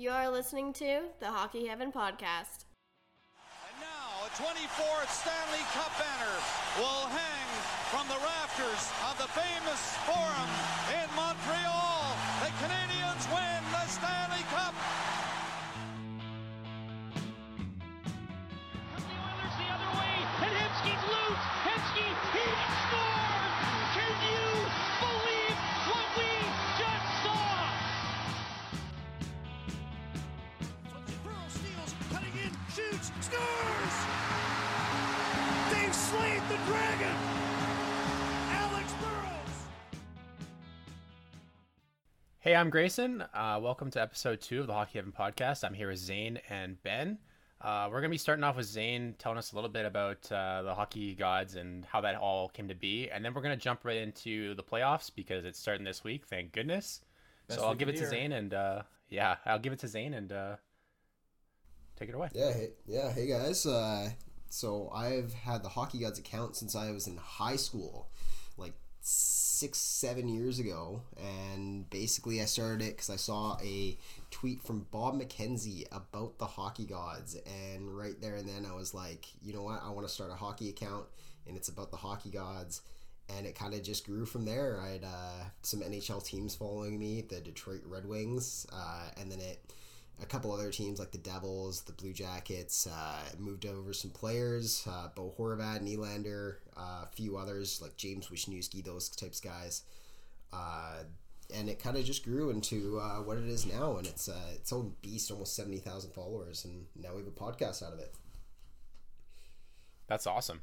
You are listening to the Hockey Heaven Podcast. And now, a 24th Stanley Cup banner will hang from the rafters of the famous Forum in Montreal. The Canadiens win the Stanley Cup. From the Oilers the other way, and Hemsky's loose. Hemsky, he scores! Can you believe what we just saw? Burrow steals, cutting in, shoots, scores! They've slayed the dragon! Hey, I'm Grayson. Welcome to episode 2 of the Hockey Heaven Podcast. I'm here with Zane and Ben. We're going to be starting off with Zane telling us a little bit about the Hockey Gods and how that all came to be. And then we're going to jump right into the playoffs because it's starting this week, thank goodness. Best so I'll give it to Zane and, take it away. Hey guys. So I've had the Hockey Gods account since I was in high school, like 6-7 years ago, and basically I started it because I saw a tweet from Bob McKenzie about the Hockey Gods, and right there and then I was like, you know what, I want to start a hockey account and it's about the Hockey Gods, and it kind of just grew from there. I had some NHL teams following me, the Detroit Red Wings, and then a couple other teams like the Devils, the Blue Jackets, moved over some players, Bo Horvat, Nylander, a few others like James Wisniewski, those types of guys. And it kind of just grew into what it is now, and it's its own beast, almost 70,000 followers, and now we have a podcast out of it. That's awesome.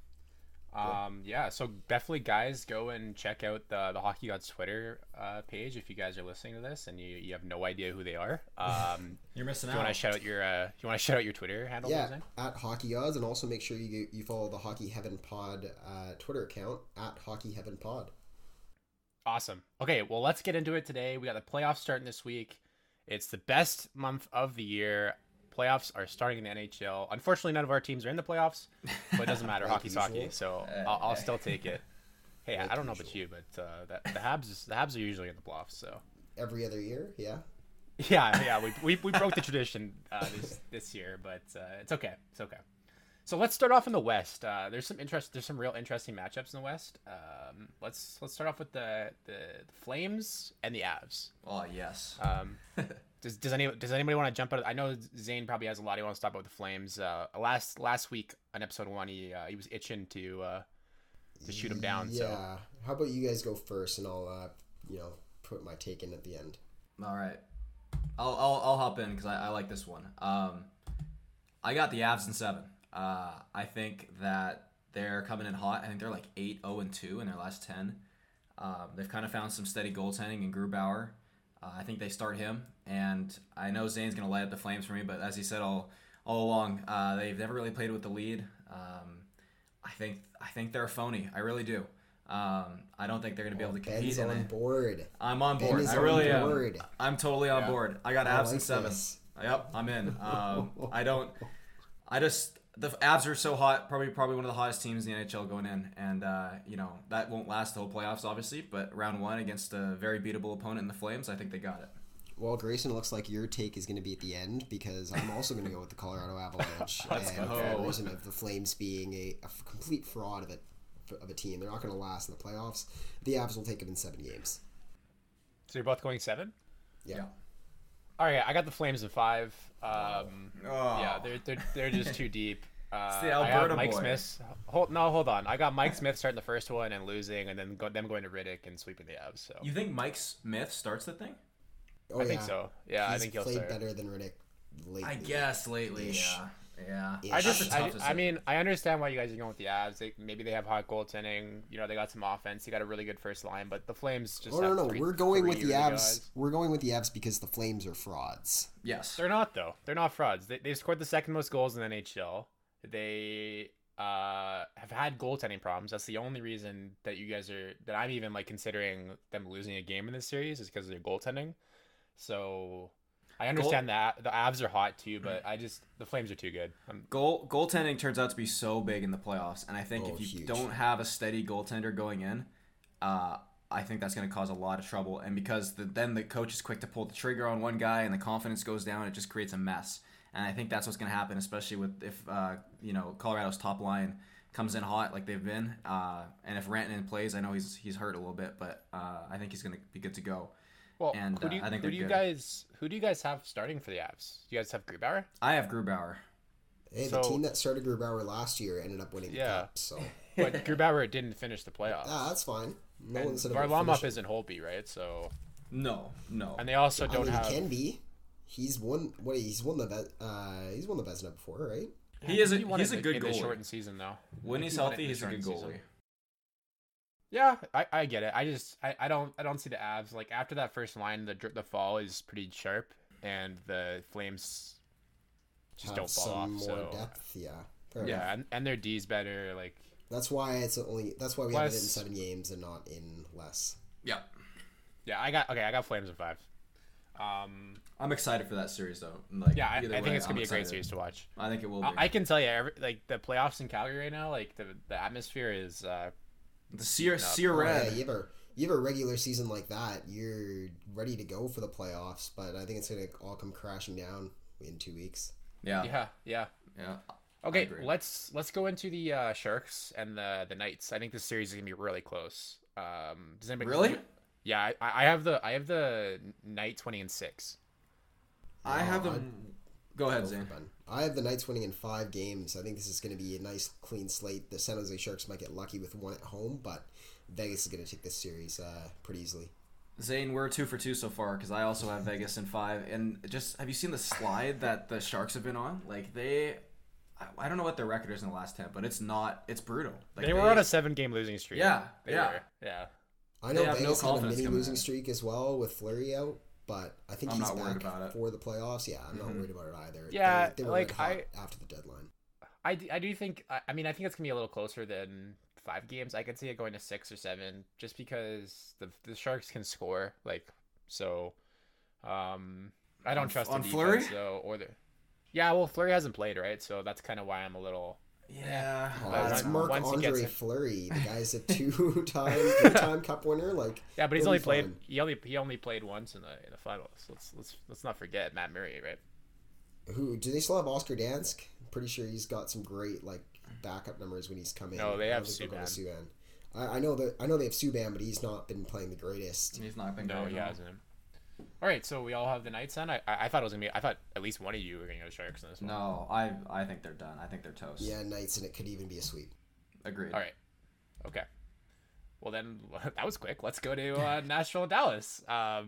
Cool. So definitely, guys, go and check out the Hockey Gods Twitter page if you guys are listening to this and you have no idea who they are. You're missing out. You want to shout out your Twitter handle? Yeah, at Hockey Gods, and also make sure you follow the Hockey Heaven Pod Twitter account at Hockey Heaven Pod. Awesome. Okay, well, let's get into it today. We got the playoffs starting this week. It's the best month of the year. Playoffs are starting in the NHL. Unfortunately, none of our teams are in the playoffs, but it doesn't matter. Hockey's hockey, so I'll still take it. Hey, I don't know about you, but the Habs are usually in the playoffs. So every other year, yeah. Yeah. We broke the tradition this year, but it's okay. It's okay. So let's start off in the West. There's some real interesting matchups in the West. Let's start off with the Flames and the Avs. Oh yes. Does anybody want to jump out? I know Zane probably has a lot he wants to talk about with the Flames. Last week on episode 1, he was itching to shoot him down. Yeah. So. How about you guys go first, and I'll put my take in at the end. All right. I'll hop in because I like this one. I got the Avs in 7. I think that they're coming in hot. I think they're like 8-0-2 in their last 10. They've kind of found some steady goaltending in Grubauer. I think they start him, and I know Zane's going to light up the Flames for me, but as he said all along, they've never really played with the lead. I think they're phony. I really do. I don't think they're going to be able to compete. Ben's on board. I'm on board. I really am. I'm totally on board. I got Avs in 7. Yep, I'm in. The Avs are so hot, probably one of the hottest teams in the NHL going in, and that won't last the whole playoffs, obviously. But round 1 against a very beatable opponent in the Flames, I think they got it. Well, Grayson, looks like your take is going to be at the end because I'm also going to go with the Colorado Avalanche and the reason of the Flames being a complete fraud of a team. They're not going to last in the playoffs. The Avs will take them in 7 games. So you're both going 7? Yeah. All right, I got the Flames in 5. Yeah, they're just too deep. It's the Alberta Mike boy. Smith. Hold on. I got Mike Smith starting the first one and losing, and then them going to Riddick and sweeping the Avs. So you think Mike Smith starts the thing? Oh, I think so. Yeah, I think he'll start. He's played better than Riddick lately. I guess lately, yeah. I understand why you guys are going with the Avs. Maybe they have hot goaltending. They got some offense. They got a really good first line, but the Flames just. We're going with the Avs. We're going with the Avs because the Flames are frauds. Yes, they're not though. They're not frauds. They've scored the second most goals in the NHL. They have had goaltending problems. That's the only reason that you guys that I'm even like considering them losing a game in this series is because of their goaltending. So. I understand that the Avs are hot too, but the Flames are too good. Goaltending turns out to be so big in the playoffs, and I think if you don't have a steady goaltender going in, I think that's going to cause a lot of trouble. And because then the coach is quick to pull the trigger on one guy and the confidence goes down, it just creates a mess. And I think that's what's going to happen, especially with if Colorado's top line comes in hot like they've been. And if Rantanen plays, I know he's hurt a little bit, but I think he's going to be good to go. Well, and who do you guys have starting for the Avs? Do you guys have Grubauer? I have Grubauer. Hey, the team that started Grubauer last year ended up winning the cup. So. But Grubauer didn't finish the playoffs. Yeah, that's fine. No one said Varlamov isn't Holtby, right? So no. And they also don't have. He can be. He's won. He's won the Vezina before, right? He's a good goalie. Shortened season though. When he's healthy, he's a good goalie. Season. Yeah, I get it. I don't see the Avs like after that first line. The fall is pretty sharp, and the Flames just don't fall off. More depth, yeah. Fair enough. and their D's better. Like that's why we have it in 7 games and not in less. Yeah, yeah. I got Flames in 5. I'm excited for that series though. I think it's gonna be a great series to watch. I think it will be. I can tell you, the playoffs in Calgary right now, like the atmosphere is. The Sierra Red. Yeah, you have a regular season like that, you're ready to go for the playoffs, but I think it's going to all come crashing down in 2 weeks. Yeah. Okay, let's go into the Sharks and the Knights. I think this series is going to be really close. Does anybody really? Yeah, I have the Knights winning in 6. I have them. Go ahead, Zane. I have the Knights winning in 5 games. I think this is going to be a nice, clean slate. The San Jose Sharks might get lucky with 1 at home, but Vegas is going to take this series pretty easily. Zane, we're 2 for 2 so far because I also have Vegas in 5. And just have you seen the slide that the Sharks have been on? Like I don't know what their record is in the last 10, but it's brutal. Like, they were on a 7-game losing streak. Yeah. I know Vegas had a mini losing streak as well with Fleury out. But I think he's back for the playoffs. Yeah, I'm not worried about it either. Yeah, they were after the deadline. I do think. I mean, I think it's gonna be a little closer than 5 games. I could see it going to 6 or 7, just because the Sharks can score. Like so, I don't trust on the defense, Fleury. So Fleury hasn't played right, so that's kind of why I'm a little. Yeah. That's Marc-Andre Fleury. The guy's a 2-time cup winner. Like yeah, but he's only played. He only played once in the finals. Let's not forget Matt Murray, right? Who do they still have? Oscar Dansk. I'm pretty sure he's got some great like backup numbers when he's come in. No, they have Subban. I know they have Subban, but he's not been playing the greatest. He's not been. No, he hasn't. All right, so we all have the Knights on. I thought it was gonna be. I thought at least one of you were gonna go Sharks in this one. No, I think they're done. I think they're toast. Yeah, Knights, and it could even be a sweep. Agreed. All right. Okay. Well then, that was quick. Let's go to Nashville and Dallas. I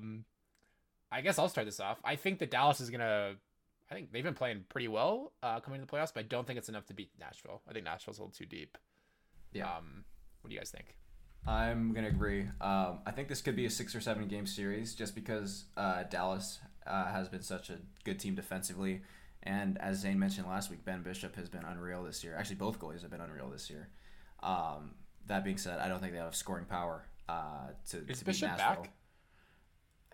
guess I'll start this off. I think that Dallas is gonna. I think they've been playing pretty well coming to the playoffs, but I don't think it's enough to beat Nashville. I think Nashville's a little too deep. Yeah. What do you guys think? I'm going to agree. I think this could be a 6 or 7 game series just because Dallas has been such a good team defensively. And as Zane mentioned last week, Ben Bishop has been unreal this year. Actually, both goalies have been unreal this year. That being said, I don't think they have scoring power to beat Nashville. Back?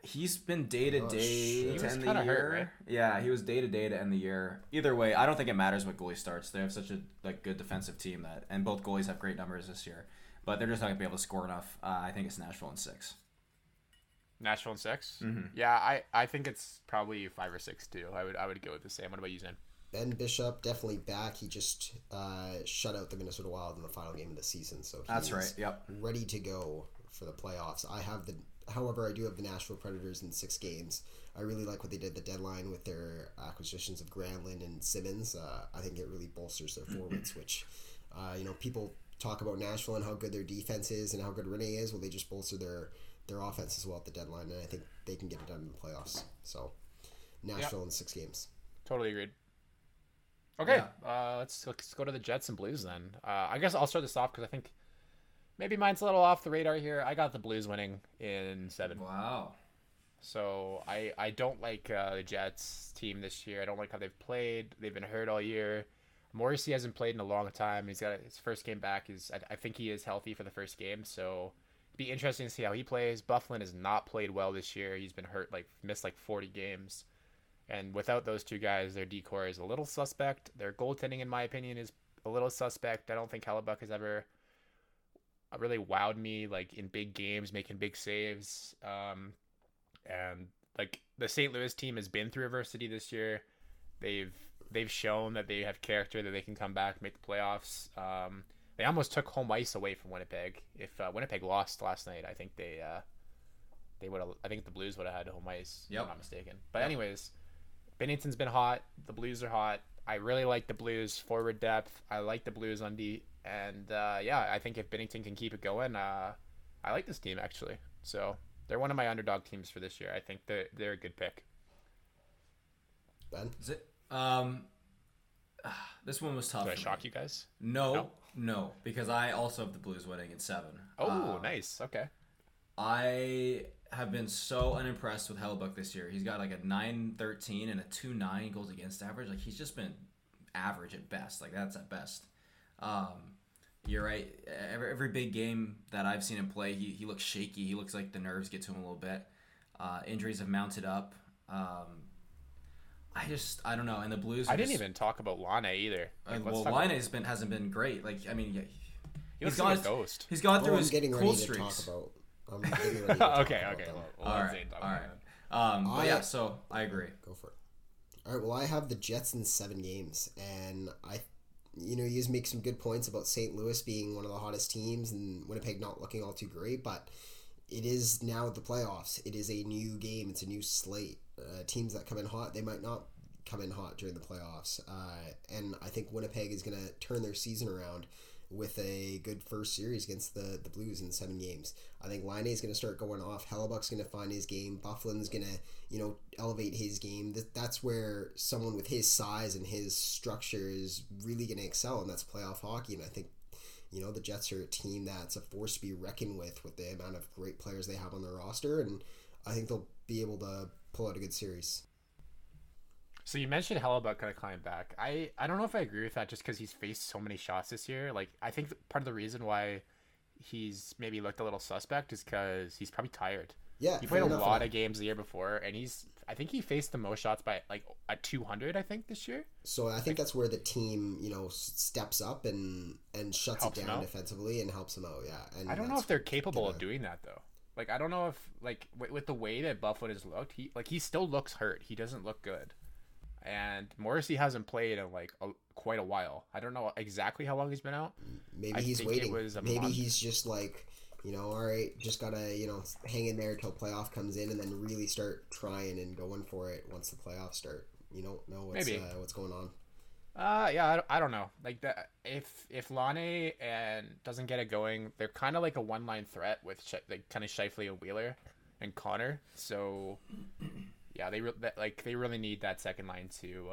He's been day-to-day to end the year. Right? Yeah, he was day-to-day to end the year. Either way, I don't think it matters what goalie starts. They have such a good defensive team. And both goalies have great numbers this year. But they're just not going to be able to score enough. I think it's Nashville in 6. Nashville in 6? Mm-hmm. Yeah, I think it's probably 5 or 6 too. I would go with the same. What about you, Zane? Ben Bishop definitely back. He just shut out the Minnesota Wild in the final game of the season, so that's right. Yep, ready to go for the playoffs. However, I do have the Nashville Predators in 6 games. I really like what they did at the deadline with their acquisitions of Granlund and Simmons. I think it really bolsters their forwards, which people talk about Nashville and how good their defense is and how good Renee is. Well, they just bolster their offense as well at the deadline, and I think they can get it done in the playoffs. So, Nashville in 6 games. Totally agreed. Okay, let's go to the Jets and Blues then. I guess I'll start this off because I think maybe mine's a little off the radar here. I got the Blues winning in 7. Wow. So, I don't like the Jets team this year. I don't like how they've played. They've been hurt all year. Morrissey hasn't played in a long time. He's got his first game back. I think he is healthy for the first game, so it'd be interesting to see how he plays. Bufflin has not played well this year. He's been hurt, missed 40 games. And without those two guys, their decor is a little suspect. Their goaltending, in my opinion, is a little suspect. I don't think Hellebuck has ever really wowed me, like in big games, making big saves. And like the St. Louis team has been through adversity this year. They've shown that they have character, that they can come back, make the playoffs. They almost took home ice away from Winnipeg. If Winnipeg lost last night, I think they would have. I think the Blues would have had home ice. Yep. If I'm not mistaken. But anyways, Bennington's been hot. The Blues are hot. I really like the Blues forward depth. I like the Blues on D, and I think if Bennington can keep it going, I like this team actually. So they're one of my underdog teams for this year. I think they're a good pick. Ben, is it? This one was tough. Did I shock you guys? No, because I also have the Blues winning in 7. Oh, nice. Okay. I have been so unimpressed with Hellebuck this year. He's got like a 9.13 and a 2.9 goals against average. Like he's just been average at best. Like that's at best. You're right. Every big game that I've seen him play, he looks shaky. He looks like the nerves get to him a little bit. Injuries have mounted up. I don't know. And the Blues. I didn't even talk about Laine either. Like, well, hasn't been great. Like, I mean, yeah, he's gone. Like a ghost. He's gone through his cool streaks. I'm getting ready to talk about that. Well, all right. So I agree. Go for it. All right. Well, I have the Jets in 7 games, and you just make some good points about St. Louis being one of the hottest teams and Winnipeg not looking all too great, but it is now the playoffs. It is a new game. It's a new slate. Teams that come in hot, they might not come in hot during the playoffs. And I think Winnipeg is going to turn their season around with a good first series against the Blues in 7 games. I think Laine is going to start going off. Hellebuck's going to find his game. Bufflin's going to, elevate his game. That's where someone with his size and his structure is really going to excel, and that's playoff hockey. And I think, the Jets are a team that's a force to be reckoned with the amount of great players they have on their roster, and I think they'll be able to pull out a good series. So you mentioned Hellebuck kind of climbing back. I don't know if I agree with that just because he's faced so many shots this year. Like, I think part of the reason why he's maybe looked a little suspect is because he's probably tired. Yeah, he played a lot of games the year before, and I think he faced the most shots by like a 200. I think this year. So I think that's where the team steps up and shuts it down defensively and helps him out. Yeah, and I don't know if they're capable of doing that though. Like I don't know if like with the way that Buffalo has looked, he still looks hurt. He doesn't look good. And Morrissey hasn't played in quite a while. I don't know exactly how long he's been out. Maybe he's waiting. Maybe he's just like, all right, just gotta, hang in there till playoff comes in, and then really start trying and going for it once the playoffs start. You don't know what's going on. I don't know. Like that, if Laine and doesn't get it going, they're kind of like a one-line threat with kind of Scheifele and Wheeler and Connor. So. Yeah, they really need that second line to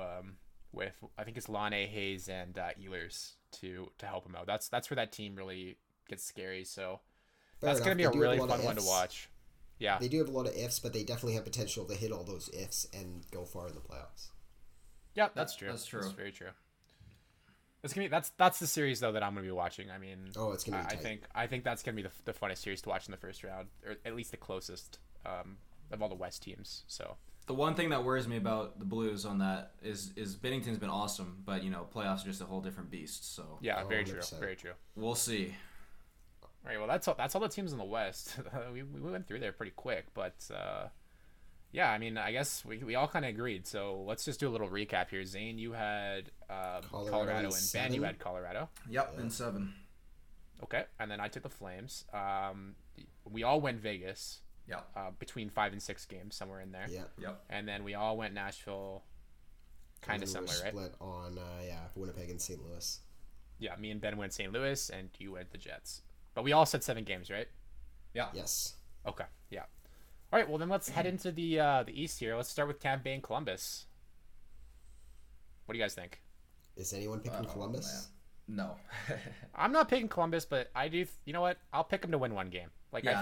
with I think it's Laine, Hayes, and Ehlers to help them out. That's where that team really gets scary. So that's going to be a really fun one to watch. Yeah, they do have a lot of ifs, but they definitely have potential to hit all those ifs and go far in the playoffs. Yeah, that's true. That's true. That's very true. That's the series though that I'm going to be watching. I mean, it's going to be tight. I think that's going to be the funnest series to watch in the first round, or at least the closest of all the West teams. So. The one thing that worries me about the Blues on that is Bennington's been awesome, but playoffs are just a whole different beast. So yeah, very true, very true. We'll see. All right, well that's all the teams in the West. we went through there pretty quick, but I mean, I guess we all kind of agreed. So let's just do a little recap here. Zane, you had Colorado, and Ben, you had Colorado. Yep, in 7. Okay, and then I took the Flames. We all went Vegas. Yeah. Between 5 and 6 games, somewhere in there. Yeah. Yep. And then we all went Nashville, kind of somewhere, right? Split on Winnipeg and St. Louis. Yeah, me and Ben went St. Louis, and you went the Jets. But we all said 7 games, right? Yeah. Yes. Okay. Yeah. All right. Well, then let's head into the East here. Let's start with Tampa Bay and Columbus. What do you guys think? Is anyone picking Columbus? Man. No. I'm not picking Columbus, but I do. You know what? I'll pick them to win one game. Like yeah.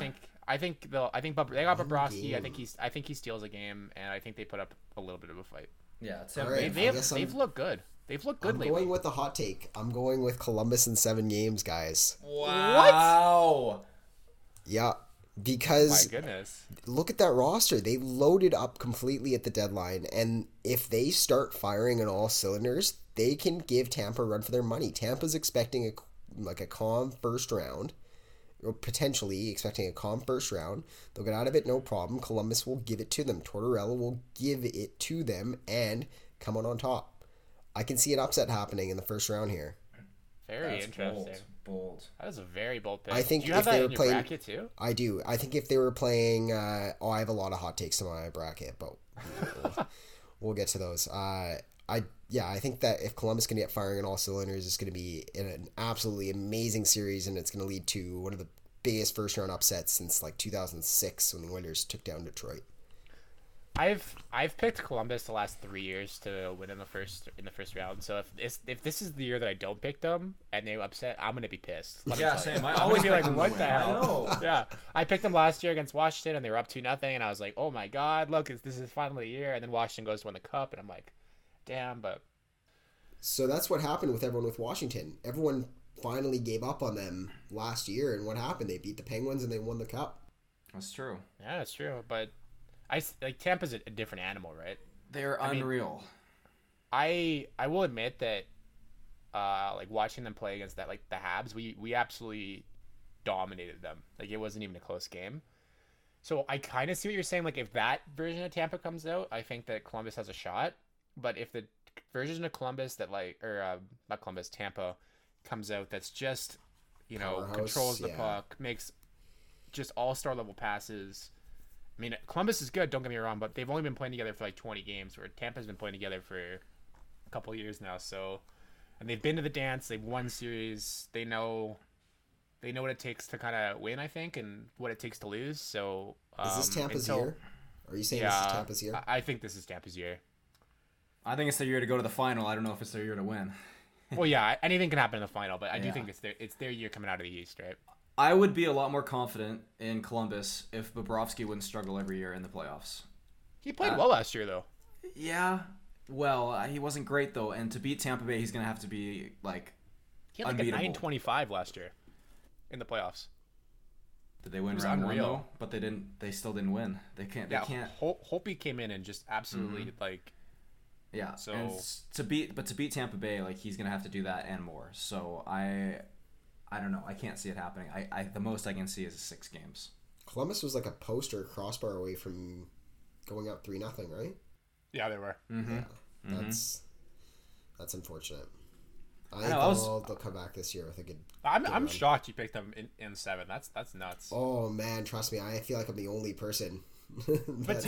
I think they got Bobrovsky. I think he steals a game, and I think they put up a little bit of a fight. Yeah, it's right. They've looked good. They've looked good lately. I'm going with the hot take. I'm going with Columbus in 7 games, guys. Wow. What? Yeah, because my goodness, look at that roster. They loaded up completely at the deadline, and if they start firing on all cylinders, they can give Tampa a run for their money. Tampa's expecting a calm first round. or potentially expecting a calm first round. They'll get out of it no problem. Columbus will give it to them. Tortorella will give it to them and come on top. I can see an upset happening in the first round here. That's interesting. Bold. That was a very bold pick. I think do you if have they that were in your playing bracket too? I do. I think if they were playing, I have a lot of hot takes in my bracket, but we'll get to those. I think that if Columbus can get firing on all cylinders, it's going to be an absolutely amazing series, and it's going to lead to one of the biggest first round upsets since like 2006 when the Oilers took down Detroit. I've picked Columbus the last 3 years to win in the first round. So if this is the year that I don't pick them and they upset, I'm gonna be pissed. Yeah, same. I always be like, what the hell? Yeah, I picked them last year against Washington and they were up 2-0, and I was like, oh my god, look, this is finally the year. And then Washington goes to win the cup, and I'm like, damn. But so that's what happened with everyone with Washington. Everyone finally gave up on them last year, and what happened? They beat the Penguins and they won the cup. That's true. Yeah, that's true, but. Tampa's a different animal, right? They're unreal. I will admit that, watching them play against that, like the Habs, we absolutely dominated them. Like it wasn't even a close game. So I kind of see what you're saying. Like if that version of Tampa comes out, I think that Columbus has a shot. But if the version of Columbus Tampa comes out, that's just, Powerhouse, controls the puck, makes just all-star level passes. I mean, Columbus is good, don't get me wrong, but they've only been playing together for like 20 games, where Tampa's been playing together for a couple of years now. So, and they've been to the dance, they've won series, they know what it takes to kind of win, I think, and what it takes to lose. So, is this Tampa's year? Are you saying this is Tampa's year? I think this is Tampa's year. I think it's their year to go to the final. I don't know if it's their year to win. Well, yeah, anything can happen in the final, but I do think it's their year coming out of the East, right? I would be a lot more confident in Columbus if Bobrovsky wouldn't struggle every year in the playoffs. He played well last year, though. Yeah. Well, he wasn't great, though. And to beat Tampa Bay, he's going to have to be, he had, unbeatable. A 9.25 last year in the playoffs. Did they win round one, though? But they didn't. They still didn't win. They can't. Holtby came in and just absolutely, Yeah. So and to beat Tampa Bay, he's going to have to do that and more. So I don't know. I can't see it happening. I the most I can see is 6 games. Columbus was like a post or crossbar away from going up 3-0, right? Yeah, they were. Mm-hmm. Yeah, that's unfortunate. They'll come back this year with a good. I'm shocked you picked them in 7. That's nuts. Oh man, trust me, I feel like I'm the only person. But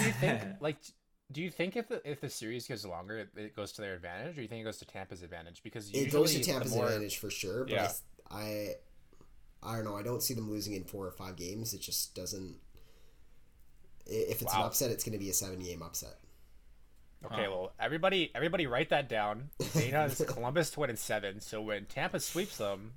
do you think if the series goes longer, it goes to their advantage, or you think it goes to Tampa's advantage? Because usually it goes to Tampa's advantage for sure. But yeah. I don't know. I don't see them losing in 4 or 5 games. It just doesn't. If it's an upset, it's going to be a 7-game upset. Okay, well, everybody, write that down. It's Columbus to win in 7. So when Tampa sweeps them,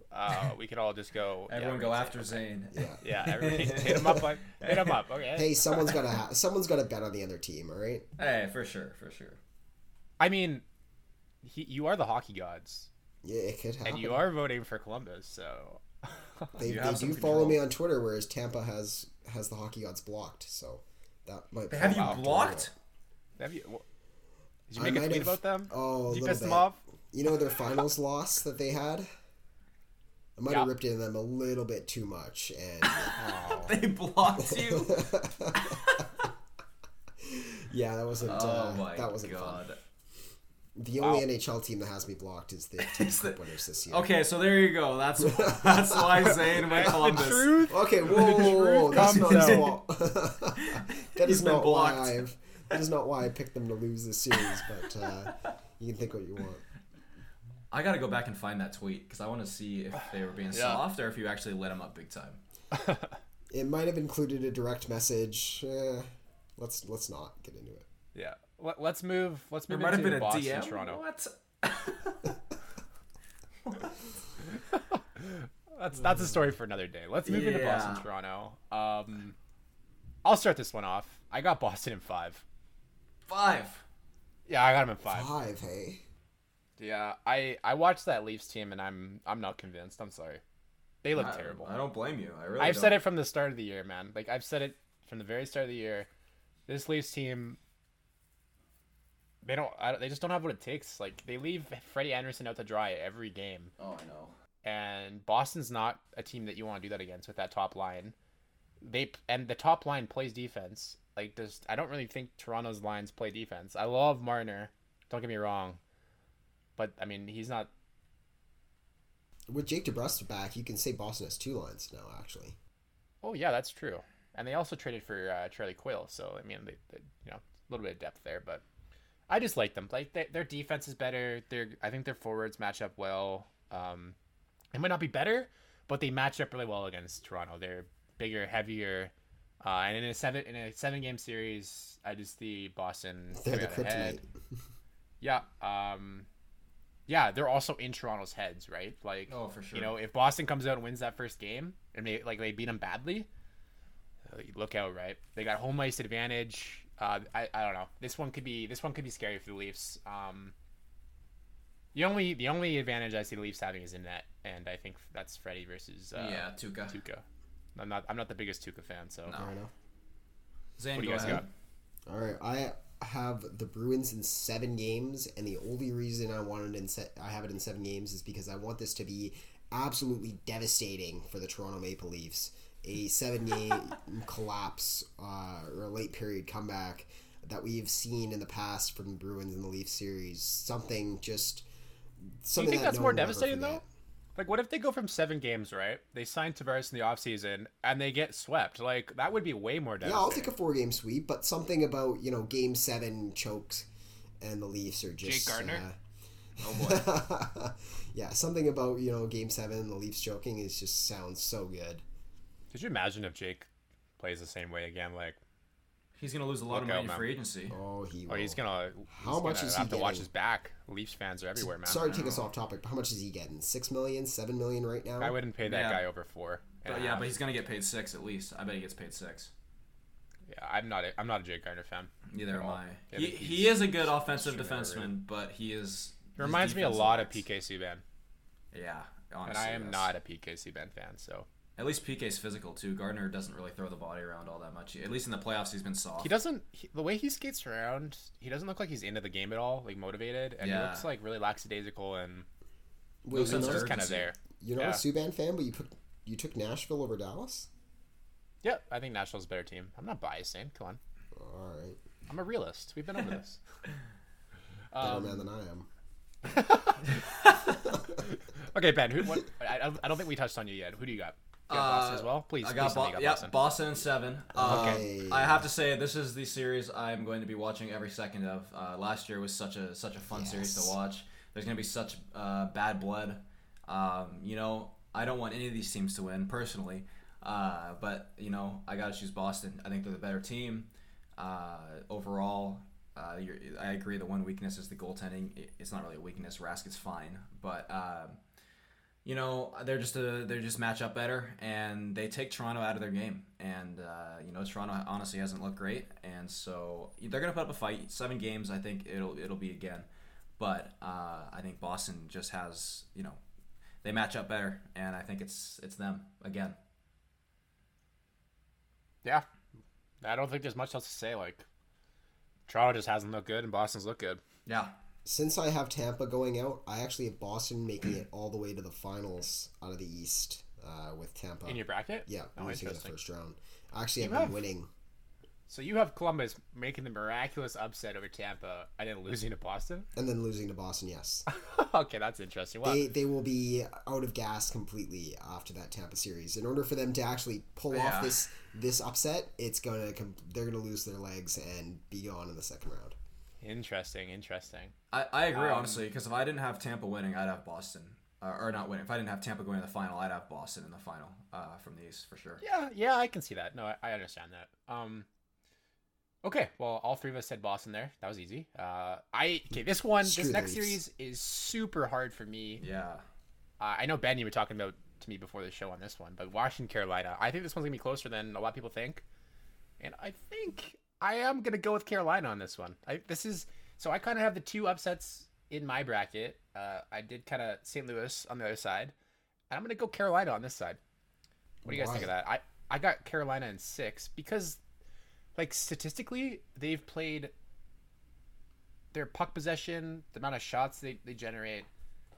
we can all just go. Everyone go after Zane. Yeah, everybody hit him up. Hit him up. Okay. Hey, someone's got to bet on the other team. All right. Hey, for sure. I mean, you are the hockey gods. Yeah, it could happen. And you are voting for Columbus, so they do follow me on Twitter, whereas Tampa has the Hockey Gods blocked, so that might. Have you blocked? Have you? Well, did you make a tweet about them? Oh, did you piss them off? You know their finals loss that they had. I might have ripped into them a little bit too much, and they blocked you. Yeah, that wasn't. That wasn't God. Fun. The only NHL team that has me blocked is the Cup winners this year. Okay, so there you go. That's why Zane went on this. Truth. Okay, whoa. That's not that is not why I picked them to lose this series, but you can think what you want. I got to go back and find that tweet because I want to see if they were being soft or if you actually lit them up big time. It might have included a direct message. Let's not get into it. Yeah. Let's move. There might have been a Boston, DM. Toronto. What? What? that's a story for another day. Let's move into Boston, Toronto. I'll start this one off. I got Boston in 5. 5. Yeah, I got him in 5. 5, hey. Yeah, I watched that Leafs team and I'm not convinced. I'm sorry. They look terrible. I don't blame you. I've said it from the start of the year, man. I've said it from the very start of the year. This Leafs team. They just don't have what it takes. They leave Freddie Anderson out to dry every game. Oh, I know. And Boston's not a team that you want to do that against with that top line. And the top line plays defense. Like, I don't really think Toronto's lines play defense. I love Marner, don't get me wrong, but I mean, he's not. With Jake DeBrusk back, you can say Boston has two lines now, actually. Oh yeah, that's true. And they also traded for Charlie Coyle, so I mean, they you know, a little bit of depth there. But I just like them. Like their defense is better. I think their forwards match up well. They might not be better, but they match up really well against Toronto. They're bigger, heavier, and in a seven game series, I just see Boston. They're the kryptonite. Yeah. Yeah, they're also in Toronto's heads, right? Like, oh, for sure. You know, if Boston comes out and wins that first game, and they beat them badly, look out, right? They got home ice advantage. I don't know. This one could be scary for the Leafs. The only advantage I see the Leafs having is in net, and I think that's Freddie versus Tuca. I'm not the biggest Tuca fan, so. No. Zane, what do you guys got? All right, I have the Bruins in 7 games, and the only reason I have it in 7 games is because I want this to be absolutely devastating for the Toronto Maple Leafs. A 7-game collapse or a late period comeback that we've seen in the past from Bruins in the Leafs series. Something. Do you think that's more devastating though? Like, what if they go from 7 games, right? They sign Tavares in the offseason, and they get swept. Like, that would be way more devastating. Yeah, I'll take a 4-game sweep, but something about, you know, game 7 chokes, and the Leafs are just... Jake Gardner? Oh, boy. Yeah, something about, you know, game 7 and the Leafs choking just sounds so good. Could you imagine if Jake plays the same way again? Like, he's going to lose a lot of money in free agency. Oh, he will. Oh, he's going to... How much is he have getting? To watch his back. Leafs fans are everywhere, man. Sorry to take us off topic, but how much is he getting? $6 million, $7 million right now? I wouldn't pay that guy over 4. But he's going to get paid 6 at least. I bet he gets paid 6. Yeah, I'm not a Jake Gardner fan. Neither am I. Yeah, he is a good offensive defenseman, but he is... He reminds me a lot of P.K. Subban. Yeah, honestly. And I am not a P.K. Subban fan, so... At least PK's physical, too. Gardner doesn't really throw the body around all that much. At least in the playoffs, he's been soft. He doesn't... the way he skates around, he doesn't look like he's into the game at all, like, motivated. And he looks, like, really lackadaisical and... Wait, so just kind of there. You're not a Subban fan, but you took Nashville over Dallas? Yeah, I think Nashville's a better team. I'm not biased, Sam. Come on. All right. I'm a realist. We've been over this. Better man than I am. Okay, Ben, I don't think we touched on you yet. Who do you got? You got Boston as well? Please. I got Boston. Boston in 7. Okay. I have to say, this is the series I'm going to be watching every second of. Last year was such a fun series to watch. There's going to be such bad blood. You know, I don't want any of these teams to win, personally. But, you know, I got to choose Boston. I think they're the better team. Overall, I agree the one weakness is the goaltending. It's not really a weakness. Rask's fine. But... you know, they're just match up better, and they take Toronto out of their game. And you know, Toronto honestly hasn't looked great, and so they're gonna put up a fight. 7 games, I think it'll be again, but I think Boston just has, you know, they match up better, and I think it's them again. Yeah, I don't think there's much else to say. Like, Toronto just hasn't looked good, and Boston's looked good. Yeah. Since I have Tampa going out, I actually have Boston making it all the way to the finals out of the East with Tampa. In your bracket? Yeah, losing in the first round. Actually, I've been winning. So you have Columbus making the miraculous upset over Tampa and then losing to Boston? And then losing to Boston, yes. Okay, that's interesting. Wow. They will be out of gas completely after that Tampa series. In order for them to actually pull off this upset, they're going to lose their legs and be gone in the second round. Interesting. I agree, honestly, because if I didn't have Tampa winning, I'd have Boston. Or not winning. If I didn't have Tampa going to the final, I'd have Boston in the final from the East, for sure. Yeah, I can see that. No, I understand that. Okay, well, all three of us said Boston there. That was easy. This next series is super hard for me. Yeah. I know, Ben, you were talking about to me before the show on this one, but Washington, Carolina, I think this one's going to be closer than a lot of people think. And I think... I am going to go with Carolina on this one. I kind of have the two upsets in my bracket. I did kind of St. Louis on the other side, and I'm going to go Carolina on this side. What do you guys think of that? I got Carolina in 6 because, like, statistically, they've played their puck possession, the amount of shots they generate,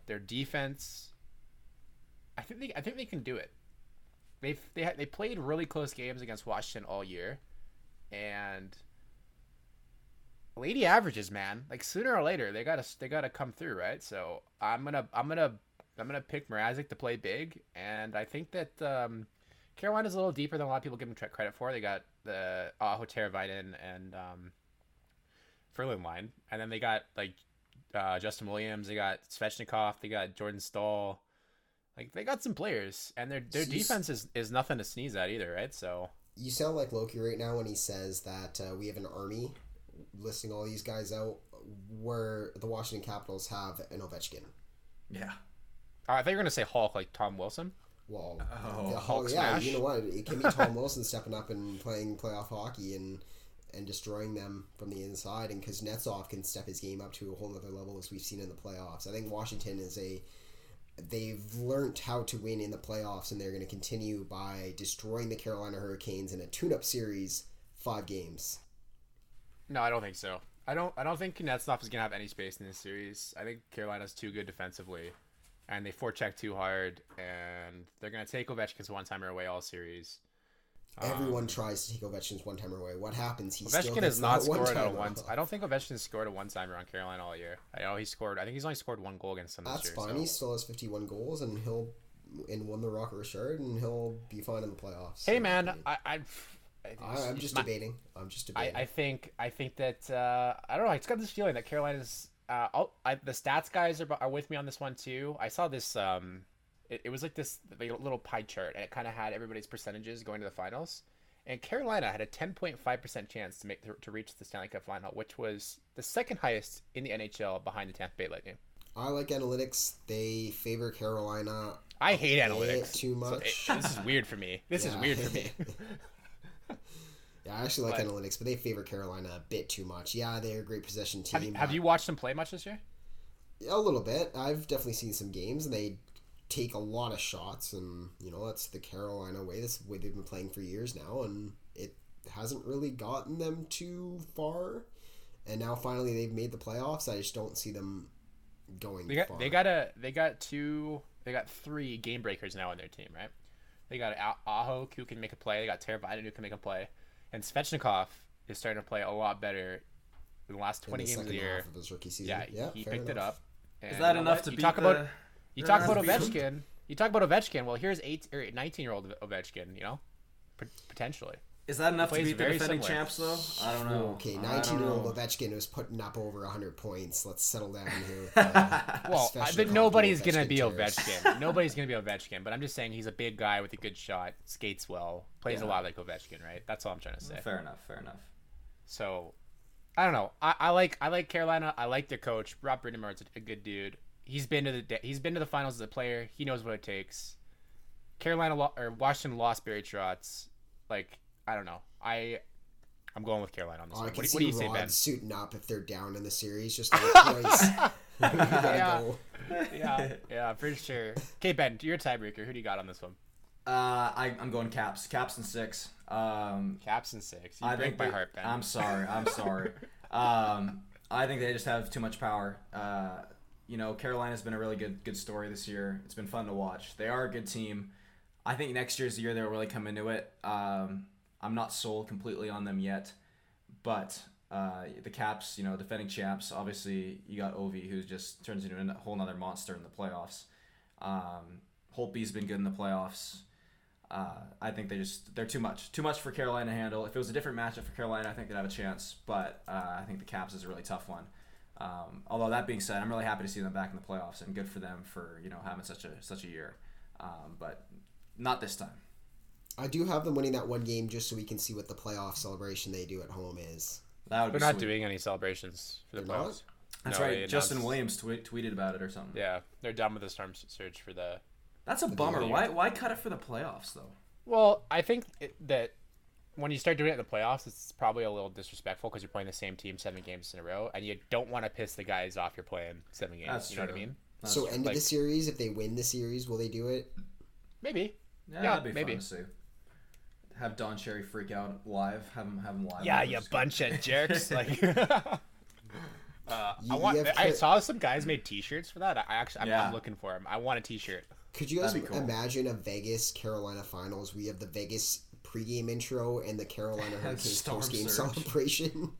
their defense. I think they can do it. They played really close games against Washington all year, and lady averages, man. Like sooner or later, they gotta come through, right? So I'm gonna pick Mrazek to play big, and I think that Carolina's a little deeper than a lot of people give them credit for. They got the Aho, Teravainen, and Freudenline, and then they got like Justin Williams, they got Svechnikov, they got Jordan Staal. Like they got some players, and their defense is nothing to sneeze at either, right? So you sound like Loki right now when he says that we have an army listing all these guys out, where the Washington Capitals have an Ovechkin. Yeah. I thought you were gonna say Hulk, like Tom Wilson. Well, Hulk smash. You know what? It can be Tom Wilson stepping up and playing playoff hockey and destroying them from the inside, and Kuznetsov can step his game up to a whole other level, as we've seen in the playoffs. I think Washington they've learned how to win in the playoffs, and they're going to continue by destroying the Carolina Hurricanes in a tune-up series, 5 games. No, I don't think so. I don't think Kuznetsov is going to have any space in this series. I think Carolina's too good defensively, and they forecheck too hard, and they're going to take Ovechkin's one-timer away all series. Everyone tries to take Ovechkin's one-timer away. What happens? Ovechkin has not scored on one. I don't think Ovechkin has scored a one-timer on Carolina all year. I know I think he's only scored 1 goal against them this year. That's fine. So. He still has 51 goals, and he'll won the Rocket Richard, and he'll be fine in the playoffs. Hey, man, I'm just debating. I think that I don't know. I just got this feeling that Carolina's the stats guys are with me on this one too. I saw this. It was like this little pie chart, and it kind of had everybody's percentages going to the finals. And Carolina had a 10.5% chance to reach the Stanley Cup final, which was the second highest in the NHL behind the Tampa Bay Lightning. I like analytics. They favor Carolina. I hate analytics too much. So this is weird for me. This is weird for me. Yeah, I actually like analytics, but they favor Carolina a bit too much. Yeah, they're a great possession team. Have you watched them play much this year? A little bit. I've definitely seen some games, and they take a lot of shots, and that's the Carolina way. That's the way they've been playing for years now, and it hasn't really gotten them too far, and now finally they've made the playoffs. I just don't see them going far. They got 3 game breakers now on their team, right? They got Aho, who can make a play. They got Teravainen, who can make a play, and Svechnikov is starting to play a lot better in the last 20 games of the year of his rookie season. Yeah, he picked it up. Is that enough to beat the... You talk about Ovechkin. Well, here's 19-year-old Ovechkin. Potentially. Is that enough to beat the defending champs, though? I don't know. Okay, 19-year-old Ovechkin was putting up over 100 points. Let's settle down here. But nobody's gonna be Ovechkin. But I'm just saying he's a big guy with a good shot, skates well, plays a lot like Ovechkin, right? That's all I'm trying to say. Fair enough. So, I don't know. I like Carolina. I like their coach. Rob Brind'Amour's a good dude. He's been to the finals as a player. He knows what it takes. Washington lost Barry Trotz. Like, I don't know. I'm going with Carolina on this one. What do you say, Ben? Suiting up if they're down in the series, just like twice. Yeah, for sure. Okay, Ben, you're a tiebreaker. Who do you got on this one? I'm going Caps. Caps and 6. Caps and 6. You break my heart, Ben. I'm sorry. I think they just have too much power. Carolina's been a really good story this year. It's been fun to watch. They are a good team. I think next year's the year they'll really come into it. I'm not sold completely on them yet, but the Caps, defending champs, obviously you got Ovi, who just turns into a whole other monster in the playoffs. Holtby's been good in the playoffs. I think they're too much for Carolina to handle. If it was a different matchup for Carolina, I think they'd have a chance, but I think the Caps is a really tough one. Although that being said, I'm really happy to see them back in the playoffs, and good for them for having such a year, but not this time. I do have them winning that 1 game just so we can see what the playoff celebration they do at home is. That would be sweet. Not doing any celebrations for the playoffs. Not? That's right. Justin Williams tweeted about it or something. Yeah, they're done with the storm surge for the. That's a bummer. Why cut it for the playoffs though? Well, I think that. When you start doing it in the playoffs, it's probably a little disrespectful because you're playing the same team 7 games in a row, and you don't want to piss the guys off you're playing 7 games. That's true. Know what I mean? So end of the series, if they win the series, will they do it? Maybe. Yeah, that'd be fun to see. Have Don Cherry freak out live. Have him live. Yeah, you bunch of jerks. I saw some guys made T-shirts for that. I'm looking for them. I want a T-shirt. Could you guys imagine a Vegas-Carolina finals? We have the Vegas pregame intro and the Carolina Hurricanes postgame celebration.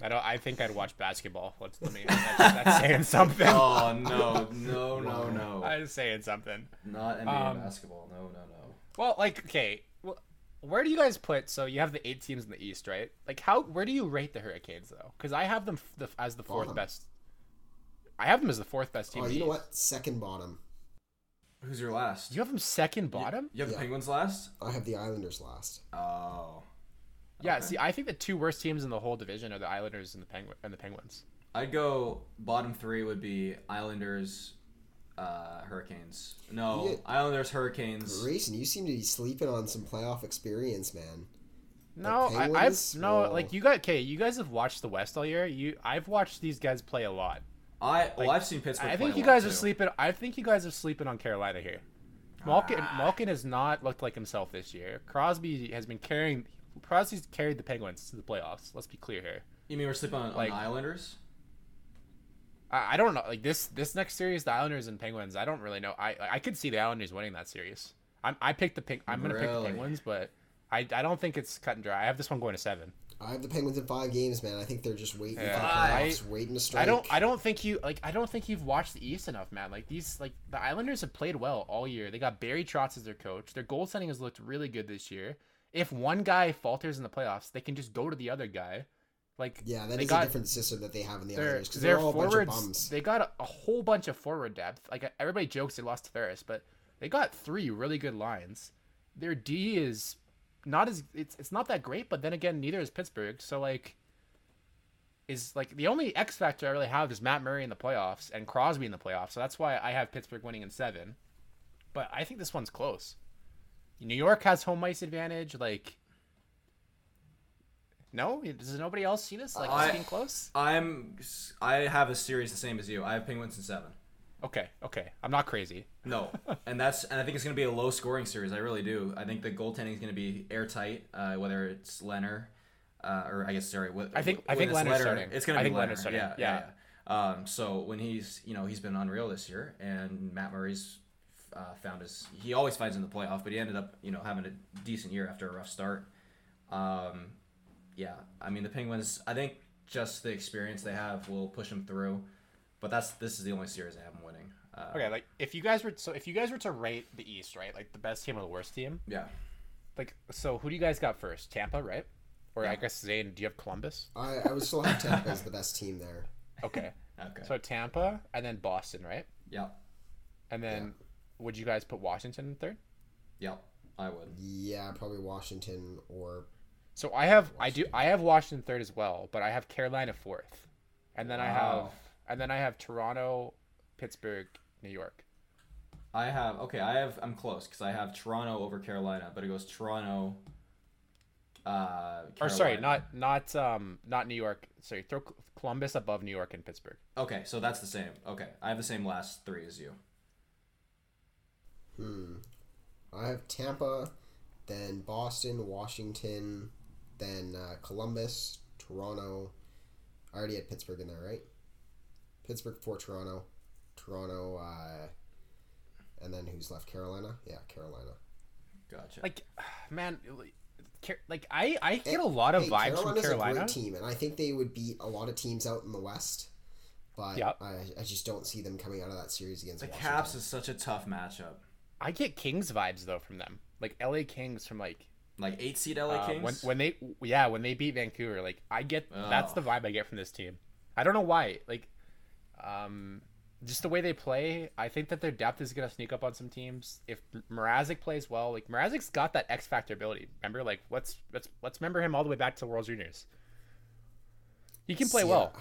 I think I'd watch basketball. That's saying something. Oh, no. I'm saying something. Not NBA basketball. No. Well, where do you guys put... So you have the 8 teams in the East, right? Where do you rate the Hurricanes, though? Because I have them as the fourth best. I have them as the fourth best team. Oh, you know what? Second bottom. Who's your last? You have them second bottom? You have the Penguins last? I have the Islanders last. Oh. Yeah, okay. See, I think the two worst teams in the whole division are the Islanders and the Penguins. I'd go bottom three would be Islanders, Hurricanes. Islanders, Hurricanes. Grayson, you seem to be sleeping on some playoff experience, man. You guys have watched the West all year. I've watched these guys play a lot. I've seen Pittsburgh. I think you guys are sleeping on Carolina here. Malkin has not looked like himself this year. Crosby has been carrying. Crosby's carried the Penguins to the playoffs. Let's be clear here. You mean we're sleeping on the Islanders? I don't know. This next series, the Islanders and Penguins. I don't really know. I could see the Islanders winning that series. I'm gonna pick the Penguins, but I don't think it's cut and dry. I have this one going to 7. I have the Penguins in 5 games, man. I think they're just waiting. Yeah. Waiting to strike. I don't think you've watched the East enough, man. The Islanders have played well all year. They got Barry Trotz as their coach. Their goaltending has looked really good this year. If one guy falters in the playoffs, they can just go to the other guy. A different system that they have in the Islanders because they're all forwards, a bunch of bums. They got a whole bunch of forward depth. Everybody jokes they lost to Ferris, but they got 3 really good lines. Their D is not as it's not that great, but then again, neither is Pittsburgh. So the only X factor I really have is Matt Murray in the playoffs and Crosby in the playoffs. So that's why I have Pittsburgh winning in 7. But I think this one's close. New York has home ice advantage. No? Does nobody else see this? It's being close? I have a series the same as you. I have Penguins in 7. Okay. I'm not crazy. No. And I think it's going to be a low-scoring series. I really do. I think the goaltending is going to be airtight, whether it's Leonard, I think Leonard's starting. It's going to be Leonard. Yeah. So when he's been unreal this year, and Matt Murray's he always finds in the playoff, but he ended up having a decent year after a rough start. The Penguins, I think just the experience they have will push them through, but this is the only series I have them winning. If you guys were to rate the East, right, the best team or the worst team, so who do you guys got first? Tampa, right? Or yeah. I guess Zane, do you have Columbus? I would still have Tampa as the best team there. Okay. So Tampa and then Boston, right? Yeah. And then. Yeah. Would you guys put Washington in third? Yeah, I would. Yeah, probably Washington or. So I have, Washington. I have Washington third as well, but I have Carolina fourth, and then I have Toronto, Pittsburgh, New York. I'm close because I have Toronto over Carolina, but it goes Toronto. Carolina. Or sorry, not New York. Sorry, throw Columbus above New York and Pittsburgh. Okay, so that's the same. Okay, I have the same last 3 as you. I have Tampa, then Boston, Washington, then Columbus, Toronto. I already had Pittsburgh in there, right? Pittsburgh for Toronto, and then who's left? Carolina? Yeah, Carolina. Gotcha. I get a lot of vibes from Carolina. A great team, and I think they would beat a lot of teams out in the West. But yep. I just don't see them coming out of that series against Washington. The Caps is such a tough matchup. I get Kings vibes though from them, LA Kings from like 8 seed LA Kings when they beat Vancouver. That's the vibe I get from this team. I don't know why. Just the way they play, I think that their depth is gonna sneak up on some teams. If Mrazek plays well, Mrazek's got that X factor ability. Remember, let's remember him all the way back to World Juniors. He can play well.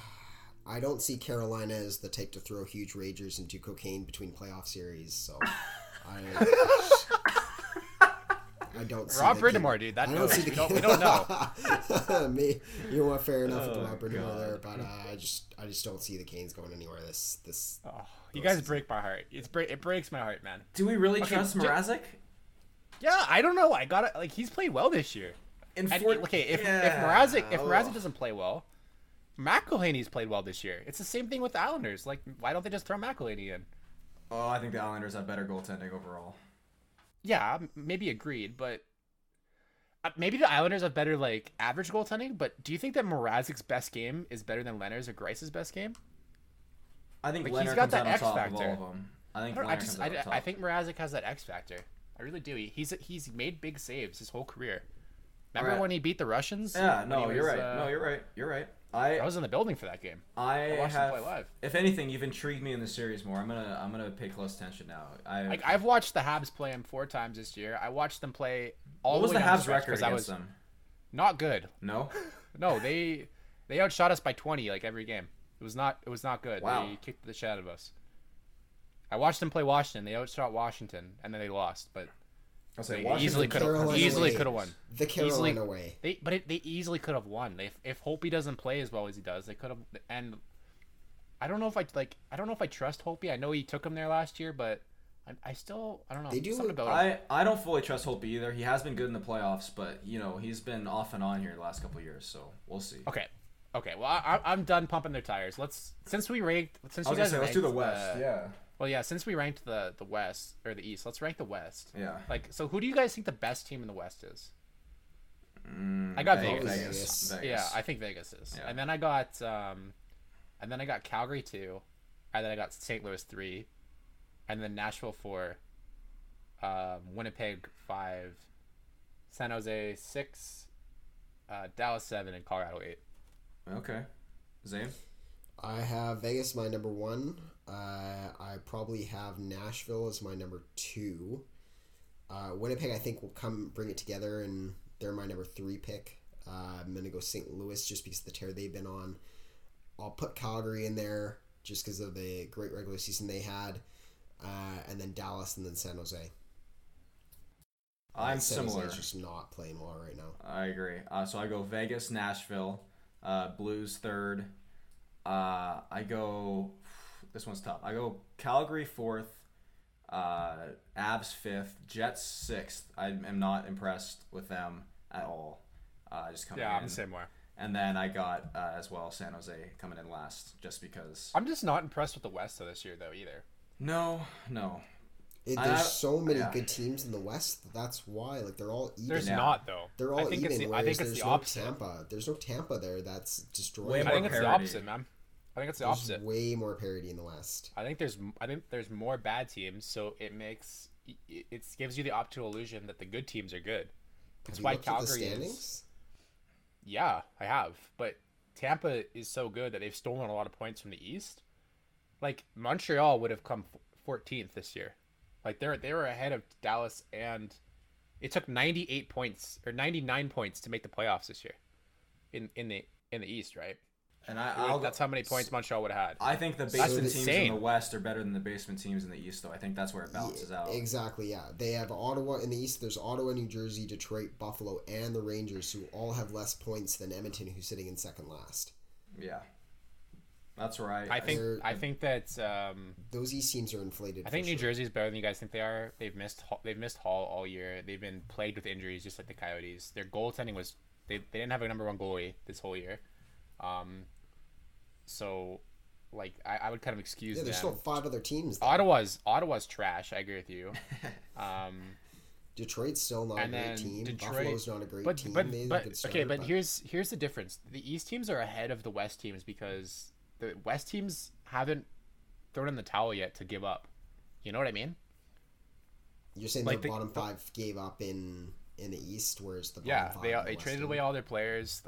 I don't see Carolina as the type to throw huge ragers and do cocaine between playoff series. So. I don't see Rob Brindamore, dude. We don't know. You know what? Fair enough with Rob Brindamore there, but I just don't see the Canes going anywhere. You guys break my heart. It breaks my heart, man. Do we really trust Mrazek? Yeah, I don't know. I got it. He's played well this year. If Mrazek doesn't play well, McElhinney's played well this year. It's the same thing with the Islanders. Why don't they just throw McElhinney in? Oh, I think the Islanders have better goaltending overall. Yeah, maybe agreed, but maybe the Islanders have better, like, average goaltending, but do you think that Mrazek's best game is better than Leonard's or Grice's best game? I think, like, Leonard comes out on top of all of them. I think Mrazek has that X factor. I really do. He's made big saves his whole career. Remember when he beat the Russians? Yeah, You're right. I was in the building for that game. I watched him play live. If anything, you've intrigued me in the series more. I'm gonna pay close attention now. I've watched the Habs play him 4 times this year. I watched them play all the way. What was the Habs record against them? Not good. No. No, they outshot us by 20 like every game. It was not good. Wow. They kicked the shit out of us. I watched them play Washington. They outshot Washington, and then they lost. But they easily could have won. The Carolina way. They easily could have won. If Holtby doesn't play as well as he does, they could have. And I don't know if I trust Holtby. I know he took him there last year, but I don't know. They do. I don't fully trust Holtby either. He has been good in the playoffs, but he's been off and on here the last couple of years. So we'll see. Okay. Well, I'm done pumping their tires. Let's do the West. Yeah. Well, yeah, since we ranked the West, or the East, let's rank the West. Yeah. So who do you guys think the best team in the West is? I got Vegas. Yeah, I think Vegas is. Yeah. And then I got Calgary 2, and then I got St. Louis 3, and then Nashville 4, Winnipeg 5, San Jose 6, Dallas 7, and Colorado 8. Okay. Zane? I have Vegas my number 1. I probably have Nashville as my number 2. Winnipeg, I think, will come bring it together, and they're my number 3 pick. I'm going to go St. Louis just because of the tear they've been on. I'll put Calgary in there just because of the great regular season they had, and then Dallas, and then San Jose. I'm similar. San Jose's just not playing well right now. I agree. So I go Vegas, Nashville, Blues 3rd. I go... This one's tough. I go Calgary 4th, Avs 5th, Jets 6th. I am not impressed with them at all. Just coming in. Yeah, I'm the same way. And then I got, as well, San Jose coming in last, just because. I'm just not impressed with the West this year, though, either. No. There's so many good teams in the West. That's why, they're all even. There's not, though. They're all even. I think it's the opposite. There's no Tampa there that's destroying. I think it's the opposite, man. I think it's the opposite. There's way more parity in the West. I think there's more bad teams, so it gives you the optical illusion that the good teams are good. That's why Calgary is. Yeah, I have, but Tampa is so good that they've stolen a lot of points from the East. Montreal would have come 14th this year. They were ahead of Dallas, and it took 98 points or 99 points to make the playoffs this year, in the East, right? And that's how many points Montreal would have had. I think the basement teams in the West are better than the basement teams in the East, though. I think that's where it balances out. Exactly, yeah. They have Ottawa in the East. There's Ottawa, New Jersey, Detroit, Buffalo, and the Rangers, who all have less points than Edmonton, who's sitting in second last. Yeah. That's right. I think that... those East teams are inflated. I think New Jersey is better than you guys think they are. They've missed Hall all year. They've been plagued with injuries, just like the Coyotes. Their goaltending was... They didn't have a number 1 goalie this whole year. I would kind of excuse them. There's still 5 other teams. Ottawa's trash. I agree with you. Detroit's still not a great team. Buffalo's not a great team. But here's the difference. The East teams are ahead of the West teams because the West teams haven't thrown in the towel yet to give up. You know what I mean? You're saying the bottom 5 gave up in the East, whereas the bottom 5 they traded away all their players.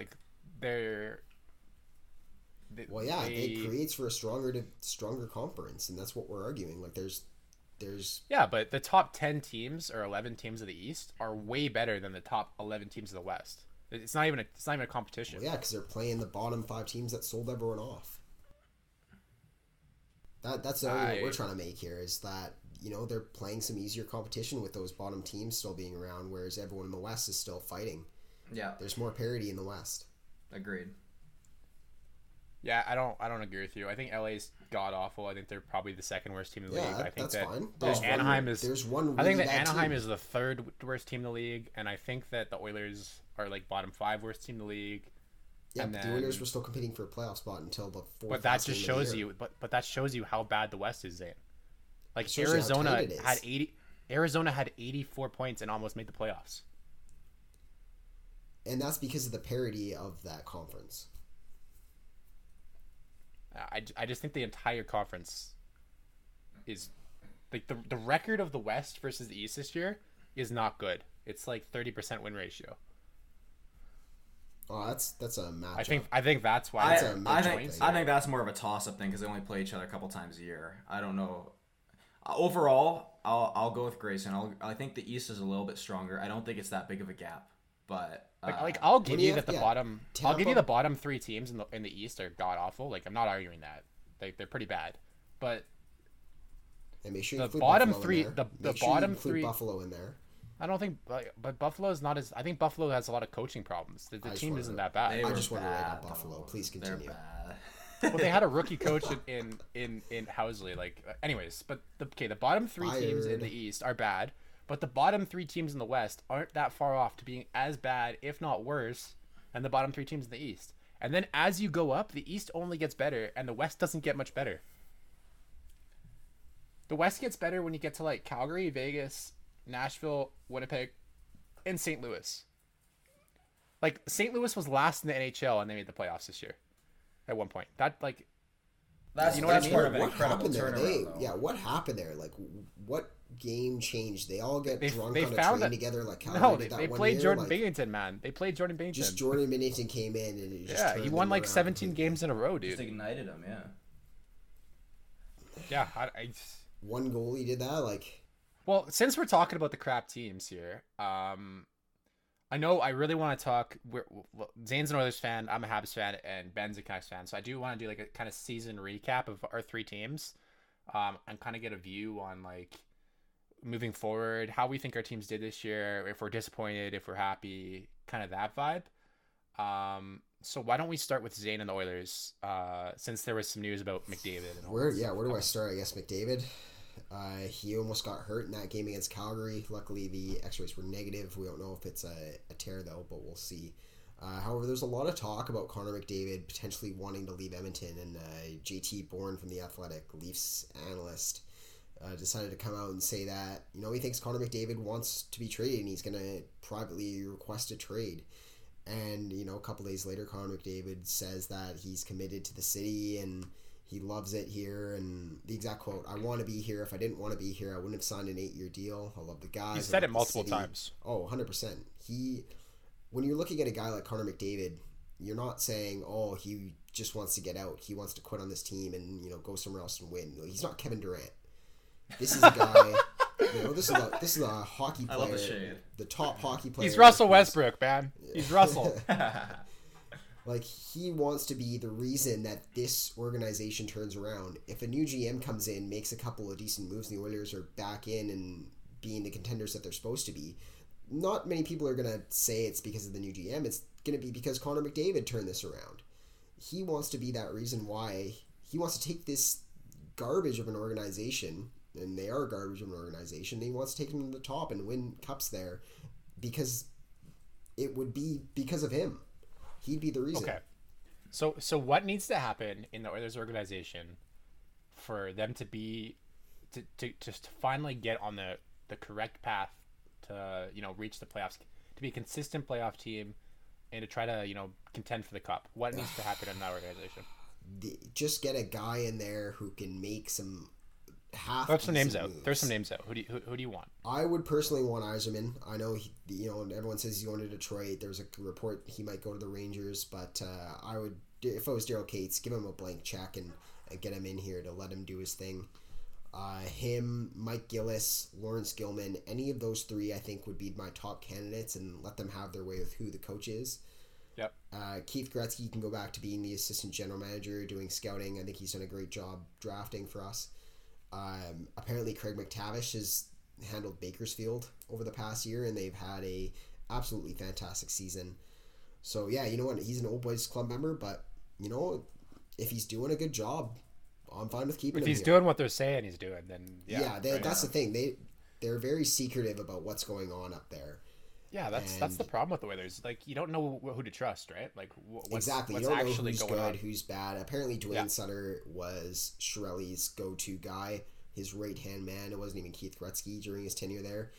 It creates for a stronger conference, and that's what we're arguing. But the top 10 teams or 11 teams of the East are way better than the top 11 teams of the West. It's not even a competition. Because they're playing the bottom 5 teams that sold everyone off. That's the argument we're trying to make here, is that they're playing some easier competition with those bottom teams still being around, whereas everyone in the West is still fighting. Yeah, there's more parity in the West. Agreed. Yeah, I don't agree with you. I think LA's god awful. I think they're probably the 2nd worst team in the league. I think that's fine. Anaheim is the 3rd worst team in the league, and I think that the Oilers are bottom 5 worst team in the league. Yeah, and the Oilers were still competing for a playoff spot until the 4th. But that shows you how bad the West is, Zane. Like Arizona had 84 points and almost made the playoffs. And that's because of the parity of that conference. I just think the entire conference is like the record of the West versus the East this year is not good. It's like 30% win ratio. Oh, that's a matchup. I think that's why. I think that's more of a toss up thing because they only play each other a couple times a year. I don't know. Overall, I'll go with Grayson. I think the East is a little bit stronger. I don't think it's that big of a gap, but I'll give you that the bottom. Tampa. I'll give you the bottom three teams in the East are god awful. Like I'm not arguing that. They're pretty bad, but and make sure you the bottom Buffalo three. The sure bottom three. Buffalo in there. I don't think, but Buffalo is not as. I think Buffalo has a lot of coaching problems. The team isn't that bad. I just want to write up Buffalo. Please continue. Well, they had a rookie coach in Housley. Like, anyways, but the bottom three teams in the East are bad, but the bottom three teams in the West aren't that far off to being as bad, if not worse, than the bottom three teams in the East. And then as you go up, the East only gets better, and the West doesn't get much better. The West gets better when you get to like Calgary, Vegas, Nashville, Winnipeg, and St. Louis. Like St. Louis was last in the NHL and they made the playoffs this year. At one point, that's part of an incredible turnaround. What happened there? Like, what game changed? They all get drunk on a train together. Like Calgary they played Jordan Binnington, man. They played Jordan Binnington. Just Jordan Binnington came in and it just he won like 17 games in a row, dude. Just ignited him, yeah. Yeah, one goal he did that like. Well, since we're talking about the crap teams here, I know I really want to talk. Zane's an Oilers fan, I'm a Habs fan, and Ben's a Canucks fan. So I do want to do like a kind of season recap of our three teams, and kind of get a view on like moving forward, how we think our teams did this year, if we're disappointed, if we're happy, kind of that vibe. So why don't we start with Zane and the Oilers, since there was some news about McDavid. And where do I start? I guess McDavid. He almost got hurt in that game against Calgary. Luckily, the x-rays were negative. We don't know if it's a tear, though, but we'll see. However, there's a lot of talk about Connor McDavid potentially wanting to leave Edmonton, and JT Bourne from The Athletic, Leafs analyst, decided to come out and say that, you know, he thinks Connor McDavid wants to be traded, and he's going to privately request a trade. And, you know, a couple days later, Connor McDavid says that he's committed to the city and he loves it here, and the exact quote, "I want to be here. If I didn't want to be here, I wouldn't have signed an 8-year deal. I love the guys." He said it multiple times. Oh, 100%. When you're looking at a guy like Connor McDavid, you're not saying, oh, he just wants to get out. He wants to quit on this team and, you know, go somewhere else and win. He's not Kevin Durant. This is a guy, you know, this is a hockey player. I love the shade. The top hockey player. He's Russell Westbrook, man. He's Russell. Like, he wants to be the reason that this organization turns around. If a new GM comes in, makes a couple of decent moves, and the Oilers are back in and being the contenders that they're supposed to be, not many people are going to say it's because of the new GM. It's going to be because Connor McDavid turned this around. He wants to be that reason why. He wants to take this garbage of an organization, and they are garbage of an organization, and he wants to take them to the top and win cups there, because it would be because of him. He'd be the reason. Okay. So what needs to happen in the Oilers organization for them to be to finally get on the correct path to, you know, reach the playoffs, to be a consistent playoff team and to try to, you know, contend for the cup? What needs to happen in that organization? Just get a guy in there who can make some half. Throw some names out. There's some names out. Who do you want? I would personally want Yzerman. I know everyone says he's going to Detroit. There's a report he might go to the Rangers, but I would, if I was Daryl Cates, give him a blank check and get him in here to let him do his thing. Him, Mike Gillis, Lawrence Gilman, any of those three I think would be my top candidates, and let them have their way with who the coach is. Yep. Keith Gretzky can go back to being the assistant general manager, doing scouting. I think he's done a great job drafting for us. Apparently Craig McTavish has handled Bakersfield over the past year, and they've had a absolutely fantastic season. So yeah, you know what? He's an Old Boys Club member, but you know, if he's doing a good job, I'm fine with keeping him. If he's doing what they're saying he's doing, then that's the thing. They're very secretive about what's going on up there. Yeah, that's the problem with the Oilers. Like, you don't know who to trust, right? Like, what's you don't know who's good, who's bad. Apparently, Dwayne Sutter was Chiarelli's go-to guy his right-hand man. It wasn't even Keith Gretzky during his tenure there.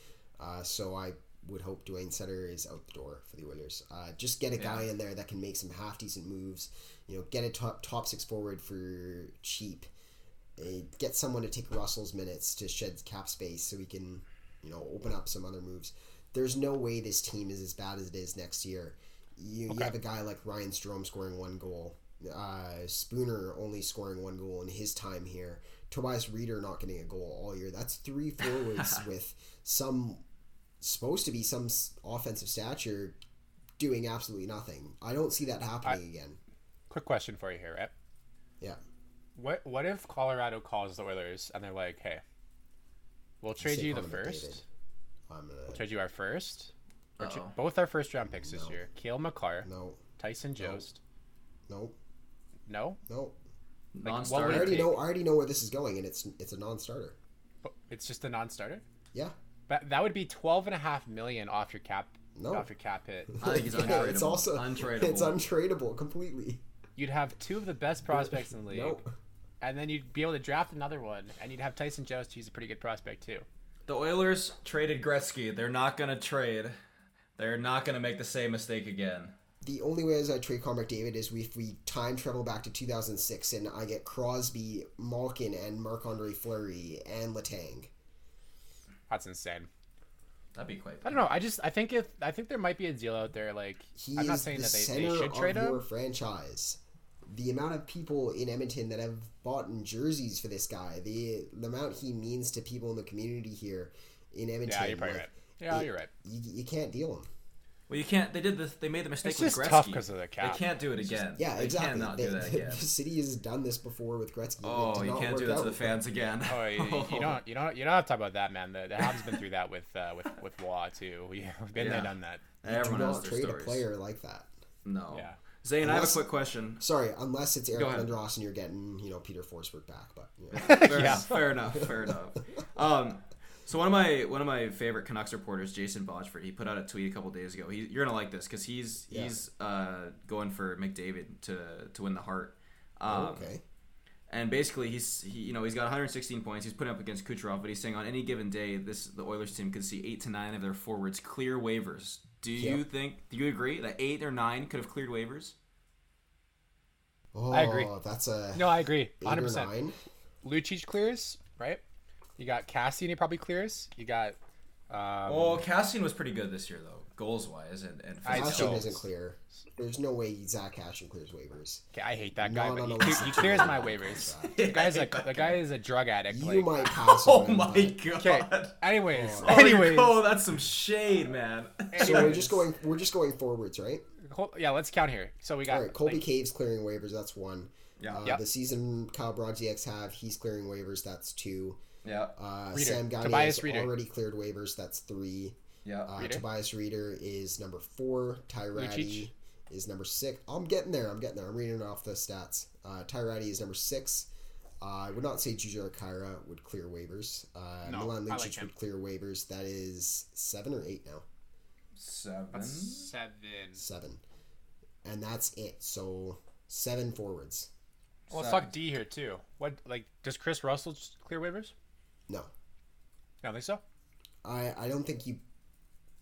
So I would hope Duane Sutter is out the door for the Oilers. Just get a guy in there that can make some half-decent moves. You know, get a top six forward for cheap. Get someone to take Russell's minutes to shed cap space so we can, you know, open up some other moves. There's no way this team is as bad as it is next year. You have a guy like Ryan Strome scoring one goal. Spooner only scoring one goal in his time here. Tobias Reeder not getting a goal all year. That's three forwards with some supposed to be some offensive stature doing absolutely nothing. I don't see that happening again. Quick question for you here, right? Yeah. What if Colorado calls the Oilers and they're like, hey, we'll trade you the first. We'll trade you our first. Both our first round picks this year. Cale McCarr. No. Tyson Jost. Nope. No? Nope. Like, I already know where this is going, and it's a non-starter. But it's just a non-starter? Yeah. But that would be $12.5 million off your cap. No. Off your cap hit. I think it's untradeable. It's also untradeable. It's untradeable completely. You'd have two of the best prospects in the league. Nope. And then you'd be able to draft another one, and you'd have Tyson Jost, who's a pretty good prospect too. The Oilers traded Gretzky. They're not going to trade. They're not going to make the same mistake again. The only way I trade Conor McDavid is if we time travel back to 2006 and I get Crosby, Malkin, and Marc-Andre Fleury and Letang. That's insane. That'd be quite bad. I don't know. I think there might be a deal out there. Like, I'm not saying that they should trade him. He is the center of your franchise. The amount of people in Edmonton that have bought in jerseys for this guy, the amount he means to people in the community here in Edmonton. Yeah, you're probably right. Yeah, you're right. You can't deal him. Well, you can't. They made the mistake with Gretzky. It's just tough because of the cap. They can't do it again. Yeah, exactly. They cannot do that again. The city has done this before with Gretzky. Oh, you can't do that to the fans again. Oh, you don't have to talk about that, man. The Habs been through that with Waugh too. We've been there, done that. Everyone do not trade a player like that. No. Yeah. Zane, I have a quick question. Sorry, unless it's Eric Lindros and you're getting, Peter Forsberg back, but fair enough. So one of my favorite Canucks reporters, Jason Botchford, he put out a tweet a couple days ago. You're gonna like this because he's going for McDavid to win the Hart. Okay. And basically, he's got 116 points. He's putting up against Kucherov, but he's saying on any given day, the Oilers team could see 8 to 9 of their forwards clear waivers. Do you agree that 8 or 9 could have cleared waivers? Oh, I agree. I agree. 100%. Lucic clears, right? You got Cassian, he probably clears. You got. Cassian was pretty good this year, though, goals wise, and Cassian doesn't clear. There's no way Zach Cassian clears waivers. Okay, I hate that guy, but he clears my waivers. The guy is a drug addict. You might pass. Oh my god. Okay. Anyways. Oh, that's some shade, man. So we're just going forwards, right? Yeah, let's count here. So we got. All right, Colby Cave's clearing waivers. That's one. Yeah. The season Kyle Brodziak's he's clearing waivers. That's two. Yeah. Sam Gagneau's already cleared waivers. That's 3. Yeah. Tobias Reeder is number 4. Ty Ratty is number 6. I'm getting there. I'm reading off the stats. Ty Ratty is number 6. I would not say Jujar Khyra would clear waivers. No, Milan Lucic would clear waivers. That is 7 or 8 now. 7. That's 7. And that's it. So 7 forwards. Well, fuck D here too. What does Chris Russell clear waivers? No. I don't think so. I don't think you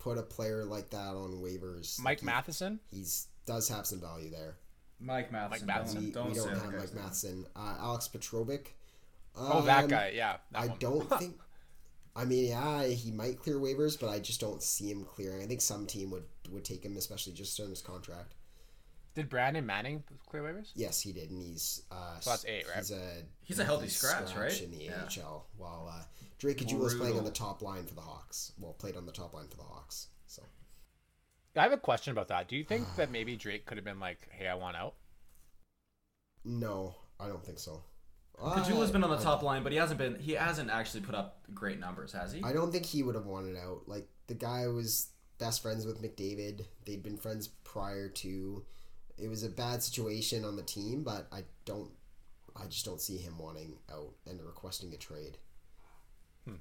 put a player like that on waivers. Mike Matheson? He does have some value there. Mike Matheson. We don't have Mike Matheson. Alex Petrovic. That guy. Yeah. I don't think. I mean, yeah, he might clear waivers, but I just don't see him clearing. I think some team would take him, especially just on his contract. Did Brandon Manning clear waivers? Yes, he did, and he's plus 8, right? He's a healthy scratch, right? In the AHL, while Drake Cajula is playing on the top line for the Hawks. Well, played on the top line for the Hawks. So, I have a question about that. Do you think that maybe Drake could have been like, "Hey, I want out"? No, I don't think so. Cajula's been on the top line, but he hasn't actually put up great numbers, has he? I don't think he would have wanted out. Like, the guy was best friends with McDavid. They'd been friends prior to. It was a bad situation on the team, but I just don't see him wanting out and requesting a trade. All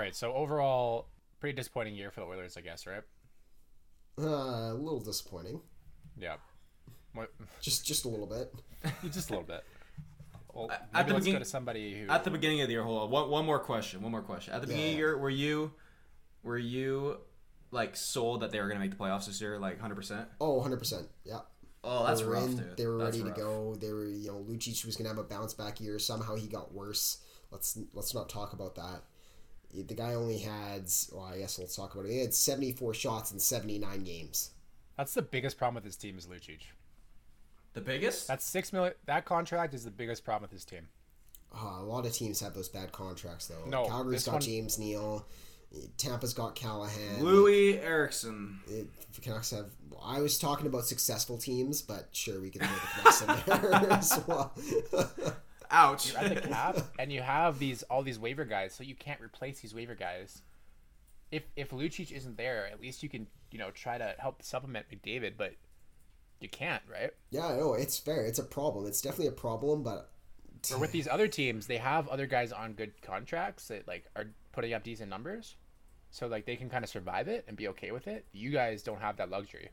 right, so overall, pretty disappointing year for the Oilers, I guess, right? A little disappointing. Yeah. Just a little bit. Well, at the let's go to somebody who... At the beginning of the year, hold on. One more question. At the beginning of the year, were you like sold that they were going to make the playoffs this year, like 100%? Oh, 100%. Yeah. Oh, that's rough, dude. They were ready to go. They were, you know, Lucic was going to have a bounce back year. Somehow he got worse. Let's not talk about that. The guy only had, well, I guess let's talk about it. He had 74 shots in 79 games. That's the biggest problem with his team is Lucic. The biggest? That's $6 million. That contract is the biggest problem with his team. A lot of teams have those bad contracts, though. No, Calgary's got James Neal. Tampa's got Callahan. Louis Eriksson. Canucks have... I was talking about successful teams, but sure, we can throw the Canucks in there as well. Ouch. You're at the cap, and you have all these waiver guys, so you can't replace these waiver guys. If Lucic isn't there, at least you can, you know, try to help supplement McDavid, but you can't, right? Yeah, I know. It's fair. It's a problem. It's definitely a problem, but... Or with these other teams, they have other guys on good contracts that, like, are putting up decent numbers, so like they can kind of survive it and be okay with it. You guys don't have that luxury.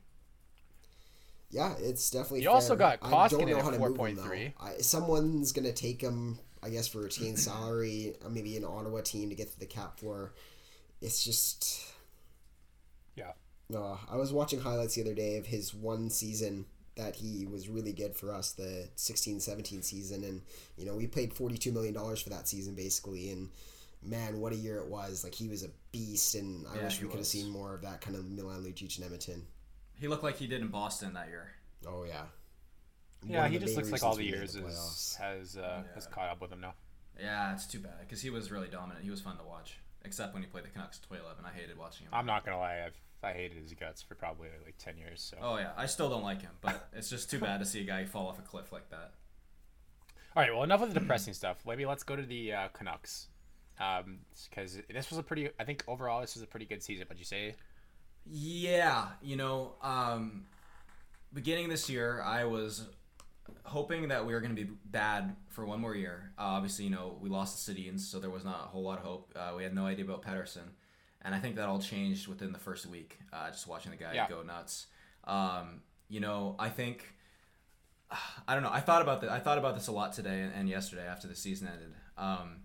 Yeah, it's definitely. You fair. Also got Koskinen at 4.3. Someone's gonna take him, I guess, for retained salary. Maybe an Ottawa team to get to the cap floor. It's just. Yeah. I was watching highlights the other day of his one season that he was really good for us, the 16-17 season, and you know we paid $42 million for that season basically, and. Man, what a year it was. Like, he was a beast, and I wish we could have seen more of that kind of Milan Lucic in Edmonton. He looked like he did in Boston that year. Oh, yeah. Yeah, he just looks like all the years has caught up with him now. Yeah, it's too bad, because he was really dominant. He was fun to watch, except when he played the Canucks 2011. I hated watching him. I'm not going to lie. I hated his guts for probably, like, 10 years. So. Oh, yeah. I still don't like him, but it's just too bad to see a guy fall off a cliff like that. All right, well, enough of the depressing stuff. Maybe let's go to the Canucks. Because this was I think overall this was a pretty good season, would you say? Yeah, you know, beginning this year, I was hoping that we were going to be bad for one more year. Obviously, you know, we lost the Sedins, so there was not a whole lot of hope. We had no idea about Pedersen, and I think that all changed within the first week, just watching the guy go nuts. You know, I think, I don't know, I thought about this a lot today and yesterday after the season ended.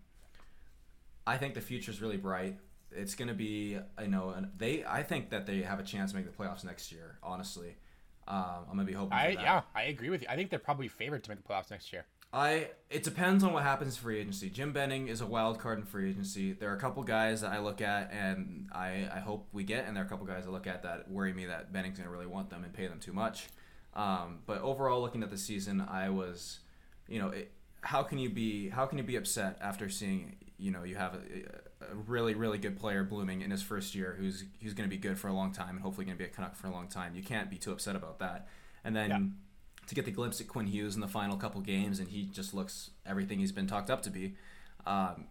I think the future is really bright. It's going to be, you know, I think that they have a chance to make the playoffs next year, honestly. I'm going to be hoping for that. Yeah, I agree with you. I think they're probably favored to make the playoffs next year. It depends on what happens in free agency. Jim Benning is a wild card in free agency. There are a couple guys that I look at and I hope we get, and there are a couple guys I look at that worry me that Benning's going to really want them and pay them too much. But overall, looking at the season, I was, you know, how can you be upset after seeing... You know, you have a really, really good player blooming in his first year who's going to be good for a long time and hopefully going to be a Canuck for a long time. You can't be too upset about that. And then to get the glimpse at Quinn Hughes in the final couple games and he just looks everything he's been talked up to be,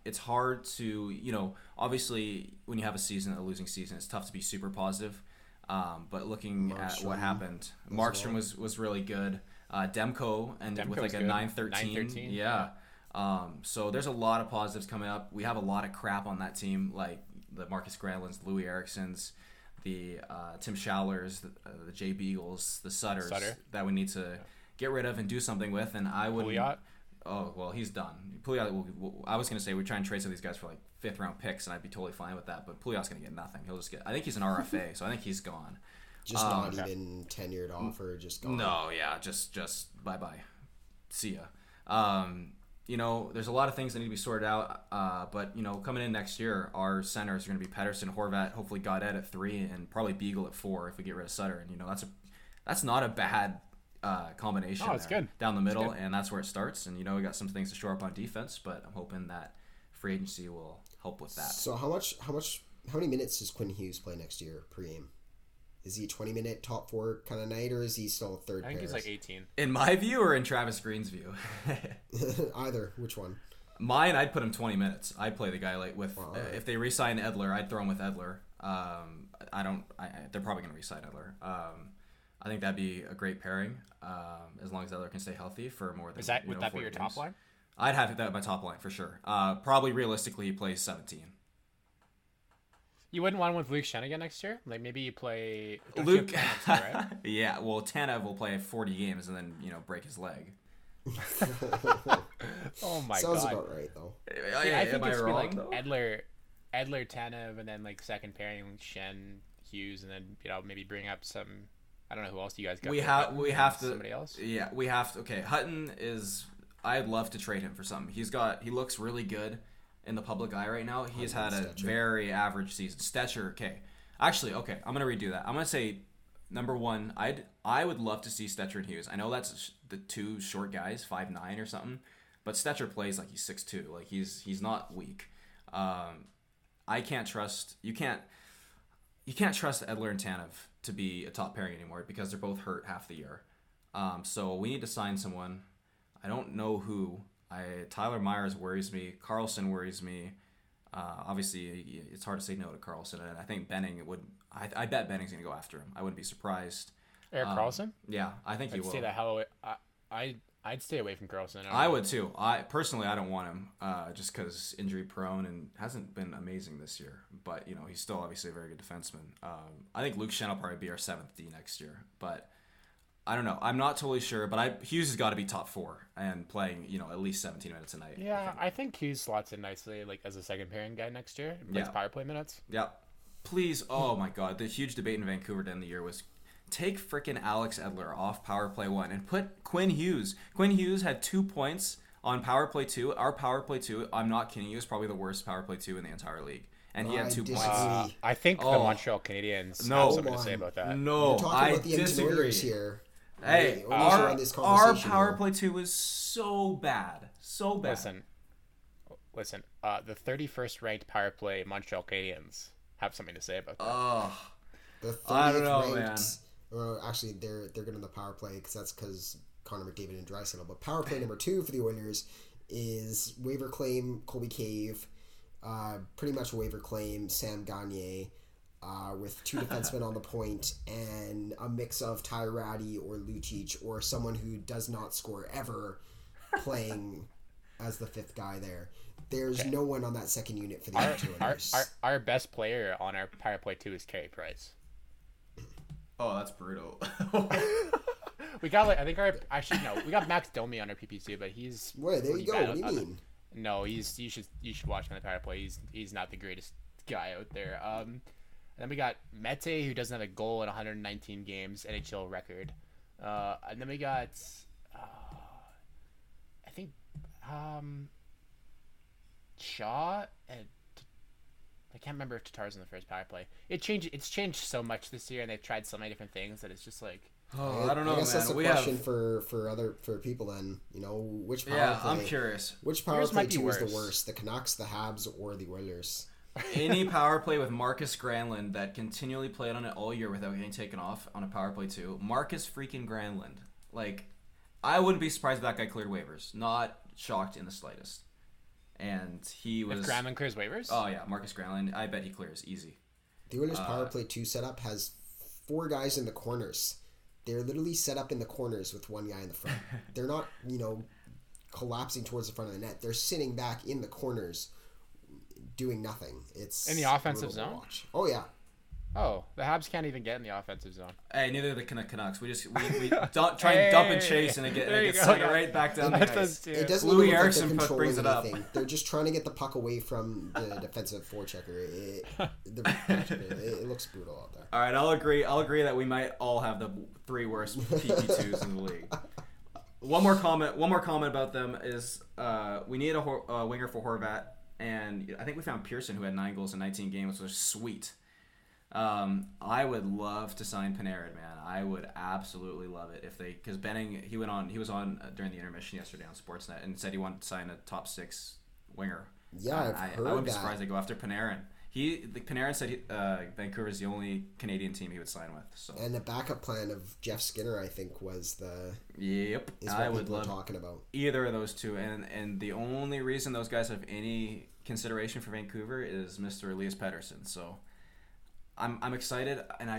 it's hard to, you know, obviously when you have a losing season, it's tough to be super positive. But looking at what happened, Markstrom was really good. Demko ended with like a 9-13. Yeah. So there's a lot of positives coming up. We have a lot of crap on that team, like the Marcus Granlunds, Louis Erikssons, the Tim Schowlers, the Jay Beagles, the Sutter that we need to get rid of and do something with. And I would. Pouliot. Oh well, he's done. Pouliot. I was gonna say we try and trade some of these guys for like 5th round picks, and I'd be totally fine with that. But Pouliot's gonna get nothing. He'll just get. I think he's an RFA, so I think he's gone. Just not even tenured offer. Just gone. No, yeah, just bye bye, see ya. You know, there's a lot of things that need to be sorted out, but, you know, coming in next year, our centers are going to be Pedersen, Horvat, hopefully Gaudette at 3, and probably Beagle at 4 if we get rid of Sutter. And, you know, that's not a bad combination. Oh, it's good. Down the middle, and that's where it starts. And, you know, we got some things to shore up on defense, but I'm hoping that free agency will help with that. So how many minutes does Quinn Hughes play next year per game? Is he a 20-minute top four kind of night, or is he still third? I think he's like 18. In my view, or in Travis Green's view? Either. Which one? Mine, I'd put him 20 minutes. I'd play the guy like with. Wow. If they re-sign Edler, I'd throw him with Edler. They're probably going to re-sign Edler. I think that'd be a great pairing. As long as Edler can stay healthy for more than. Would that be your top line? I'd have that my top line for sure. Probably realistically, he plays 17. You wouldn't want him with Luke Shen next year? Like, maybe you play... Luke... Tanev, right? Yeah, well, Tanev will play 40 games and then, you know, break his leg. Oh my Sounds god. Sounds about right though. See, yeah, I think it's like Edler, Tanev, and then like second pairing Shen, Hughes, and then maybe bring up some. I don't know who else do you guys got. We have to. Somebody else. Yeah, we have to. Okay, Hutton is. I'd love to trade him for something. He looks really good in the public eye right now. He's had a very average season. Stetcher. Okay, actually, I'm gonna redo that. I'm gonna say. Number one, I would love to see Stetcher and Hughes. I know that's the two short guys, 5'9" or something, but Stetcher plays like he's 6'2". Like he's not weak. I can't trust you can't trust Edler and Tanev to be a top pairing anymore because they're both hurt half the year. So we need to sign someone. I don't know who. Tyler Myers worries me. Carlson worries me. Obviously, it's hard to say no to Carlson, and I think Benning would. I bet Benning's gonna go after him. I wouldn't be surprised. Eric Carlson? Yeah, I think he will. Stay the hell away. I'd stay away from Carlson. I would too. I personally don't want him, just because injury prone and hasn't been amazing this year. But he's still obviously a very good defenseman. I think Luke Shen will probably be our 7th D next year, but I don't know. I'm not totally sure. But Hughes has got to be top 4 and playing at least 17 minutes a night. Yeah, I think Hughes slots in nicely like as a second pairing guy next year. And plays power play minutes. Yeah. Please, oh my god, the huge debate in Vancouver at the end of the year was take frickin' Alex Edler off power play 1 and put Quinn Hughes. Quinn Hughes had 2 points on power play 2. Our power play 2, I'm not kidding you, is probably the worst power play 2 in the entire league. And he had 2 points. I think the Montreal Canadiens have something to say about that. No, I disagree. Here. Hey, our power play 2 was so bad. So bad. Listen, the 31st ranked power play Montreal Canadiens have something to say about that. I don't know, ranked, man. Actually, they're good in the power play because Connor McDavid and Draisaitl. But power play number 2 for the Oilers is waiver claim Colby Cave, pretty much waiver claim Sam Gagner, with 2 defensemen on the point and a mix of Ty Ratty or Lucic or someone who does not score ever playing as the 5th guy there. There's no one on that second unit for the Oilers. Our best player on our power play 2 is Carey Price. Oh, that's brutal. We got Max Domi on our PP2, but he's there you go. What do you mean? No, you should watch him on the power play. He's not the greatest guy out there. And then we got Mete, who doesn't have a goal in 119 games, NHL record. And then we got I think Shaw, and I can't remember if Tatar's in the first power play. It's changed so much this year, and they've tried so many different things that it's just like, I don't know, man. I guess that's a question for people then. Which power play? I'm curious. Which power play 2 is the worst? The Canucks, the Habs, or the Oilers? Any power play with Marcus Granlund that continually played on it all year without getting taken off on a power play 2. Marcus freaking Granlund. Like, I wouldn't be surprised if that guy cleared waivers. Not shocked in the slightest. And he was... If Granlund clears waivers? Oh, yeah. Marcus Granlund. I bet he clears. Easy. The Oilers' power play 2 setup has 4 guys in the corners. They're literally set up in the corners with 1 guy in the front. They're not, collapsing towards the front of the net. They're sitting back in the corners doing nothing. It's in the offensive zone? Oh, yeah. Oh, the Habs can't even get in the offensive zone. Hey, neither are the Canucks. We try and dump and chase, and it gets right back down the ice. It doesn't look like they're controlling anything. They're just trying to get the puck away from the defensive forechecker. It looks brutal out there. All right, I'll agree that we might all have the 3 worst PP2s in the league. One more comment about them is we need a winger for Horvat, and I think we found Pearson, who had 9 goals in 19 games, which was sweet. I would love to sign Panarin, man. I would absolutely love it because Benning, he was on during the intermission yesterday on Sportsnet and said he wanted to sign a top 6 winger. Yeah, I wouldn't be surprised they go after Panarin. Panarin said Vancouver is the only Canadian team he would sign with. So. And the backup plan of Jeff Skinner, I think, was the is what I would love talking about either of those two. And the only reason those guys have any consideration for Vancouver is Mr. Elias Pettersson. So. I'm excited, and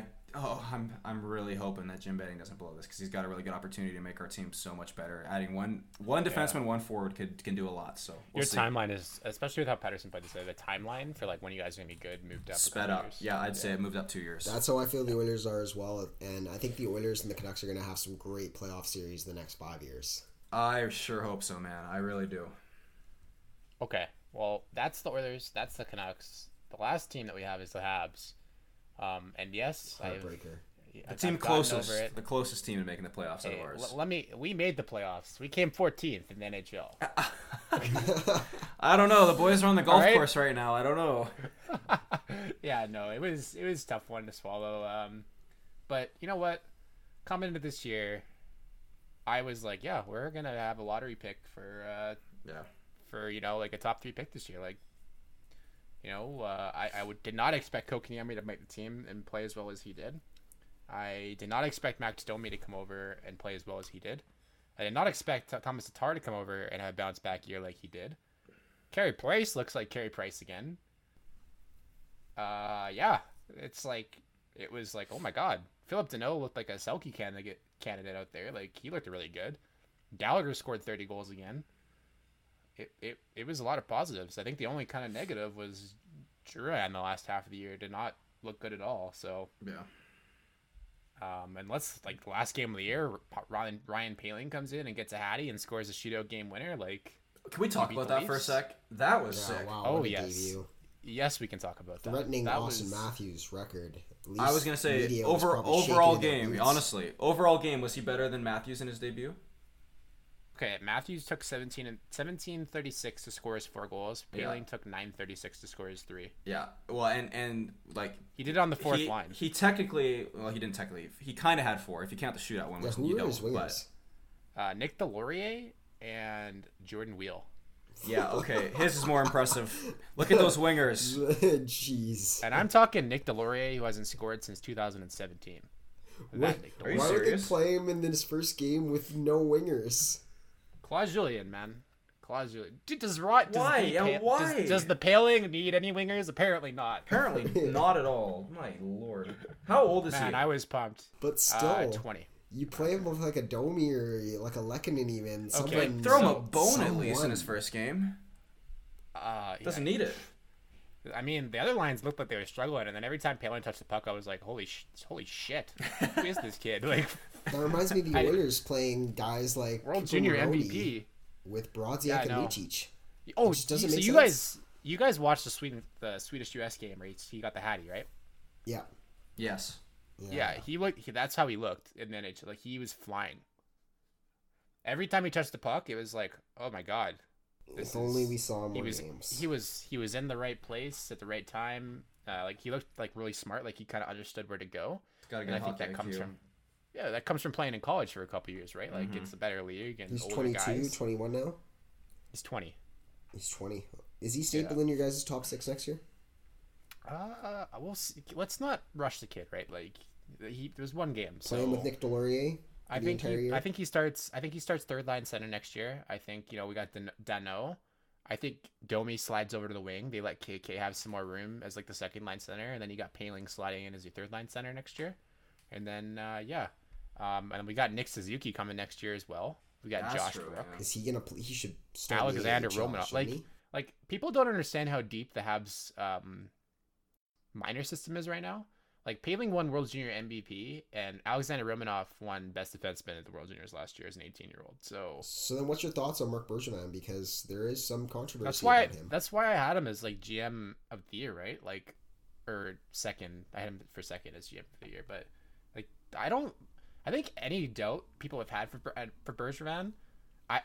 I'm really hoping that Jim Benning doesn't blow this because he's got a really good opportunity to make our team so much better. Adding one defenseman, one forward can do a lot. So your timeline is, especially with how Pedersen played this year, the timeline for like when you guys are gonna be good moved up. Sped up, yeah. I'd say it moved up 2 years. That's how I feel the Oilers are as well, and I think the Oilers and the Canucks are gonna have some great playoff series the next 5 years. I sure hope so, man. I really do. Okay. Well, that's the Oilers. That's the Canucks. The last team that we have is the Habs. And yes, heartbreaker. The closest team to making the playoffs out of ours. We made the playoffs. We came 14th in the NHL. I don't know. The boys are on the golf course right now. I don't know. Yeah, no, it was a tough one to swallow. But you know what? Coming into this year, I was like, yeah, we're gonna have a lottery pick for a top 3 pick this year. I did not expect Kotkaniemi to make the team and play as well as he did. I did not expect Max Domi to come over and play as well as he did. I did not expect Thomas Tatar to come over and have a bounce back year like he did. Carey Price looks like Carey Price again. It was like, oh my God. Philip Deneau looked like a Selke candidate out there. Like, he looked really good. Gallagher scored 30 goals again. It was a lot of positives. I think the only kind of negative was Drew in the last half of the year did not look good at all. So yeah. Unless like the last game of the year, Ryan Poehling comes in and gets a hattie and scores a shootout game winner. Like, can we talk about that for a sec? That was sick. Wow, oh yes, debut. Yes, we can talk about that. Threatening that Austin Matthews' record. At least I was gonna say overall game. Honestly, overall game, was he better than Matthews in his debut? Okay, Matthews took 1736 to score his 4 goals. Poehling took 936 to score his 3. Yeah, well, and he did it on the fourth line. He technically, well, he didn't technically. He kind of had 4 if you count the shootout one. Who was wingers? Nick Delorier and Jordan Wheel. Yeah, okay, his is more impressive. Look at those wingers. Jeez. And I'm talking Nick Delorier, who hasn't scored since 2017. Why would they play him in this first game with no wingers? Claude Julien, man. Claude Julien. Does the Poehling need any wingers? Apparently not. Apparently not at all. My lord. How old is he? Man, I was pumped. But still. 20. You play him with like a Domi or like a Lehkonen even. Okay. Throw him a bone at least in his first game. Doesn't need it. I mean, the other lines looked like they were struggling, and then every time Poehling touched the puck, I was like, holy shit. Who is this kid? Like, that reminds me of the Oilers playing guys like World Junior MVP with Brodziak and Lucic. Oh, which doesn't make sense. You guys watched the Swedish US game where he got the hattie, right? Yeah. Yes. Yeah, he looked. That's how he looked in the NHL. Like, he was flying. Every time he touched the puck, it was like, oh my God. If only we saw more games. He was in the right place at the right time. He looked like really smart. Like, he kind of understood where to go. And I think that comes from playing in college for a couple years, right? Like, it's a better league and older guys. He's 22, 21 now. He's 20. He's 20. Is he stapled in your guys' top 6 next year? We'll see. Let's not rush the kid, right? Like, there's one game. Playing with Nick Delorier. I think he starts third line center next year. I think, we got Dano. I think Domi slides over to the wing. They let KK have some more room as the second line center, and then you got Poehling sliding in as your third line center next year. And then and we got Nick Suzuki coming next year as well. We got Josh Brook. Is he gonna play? He should start Alexander Romanov. Like people don't understand how deep the Habs minor system is right now. Like, Poehling won World Junior MVP, and Alexander Romanov won Best Defenseman at the World Juniors last year as an 18-year-old. So then, what's your thoughts on Marc Bergevin? Because there is some controversy about him. That's why I had him as GM of the year, right? Or second. I had him for second as GM of the year. But I think any doubt people have had for Bergevin. I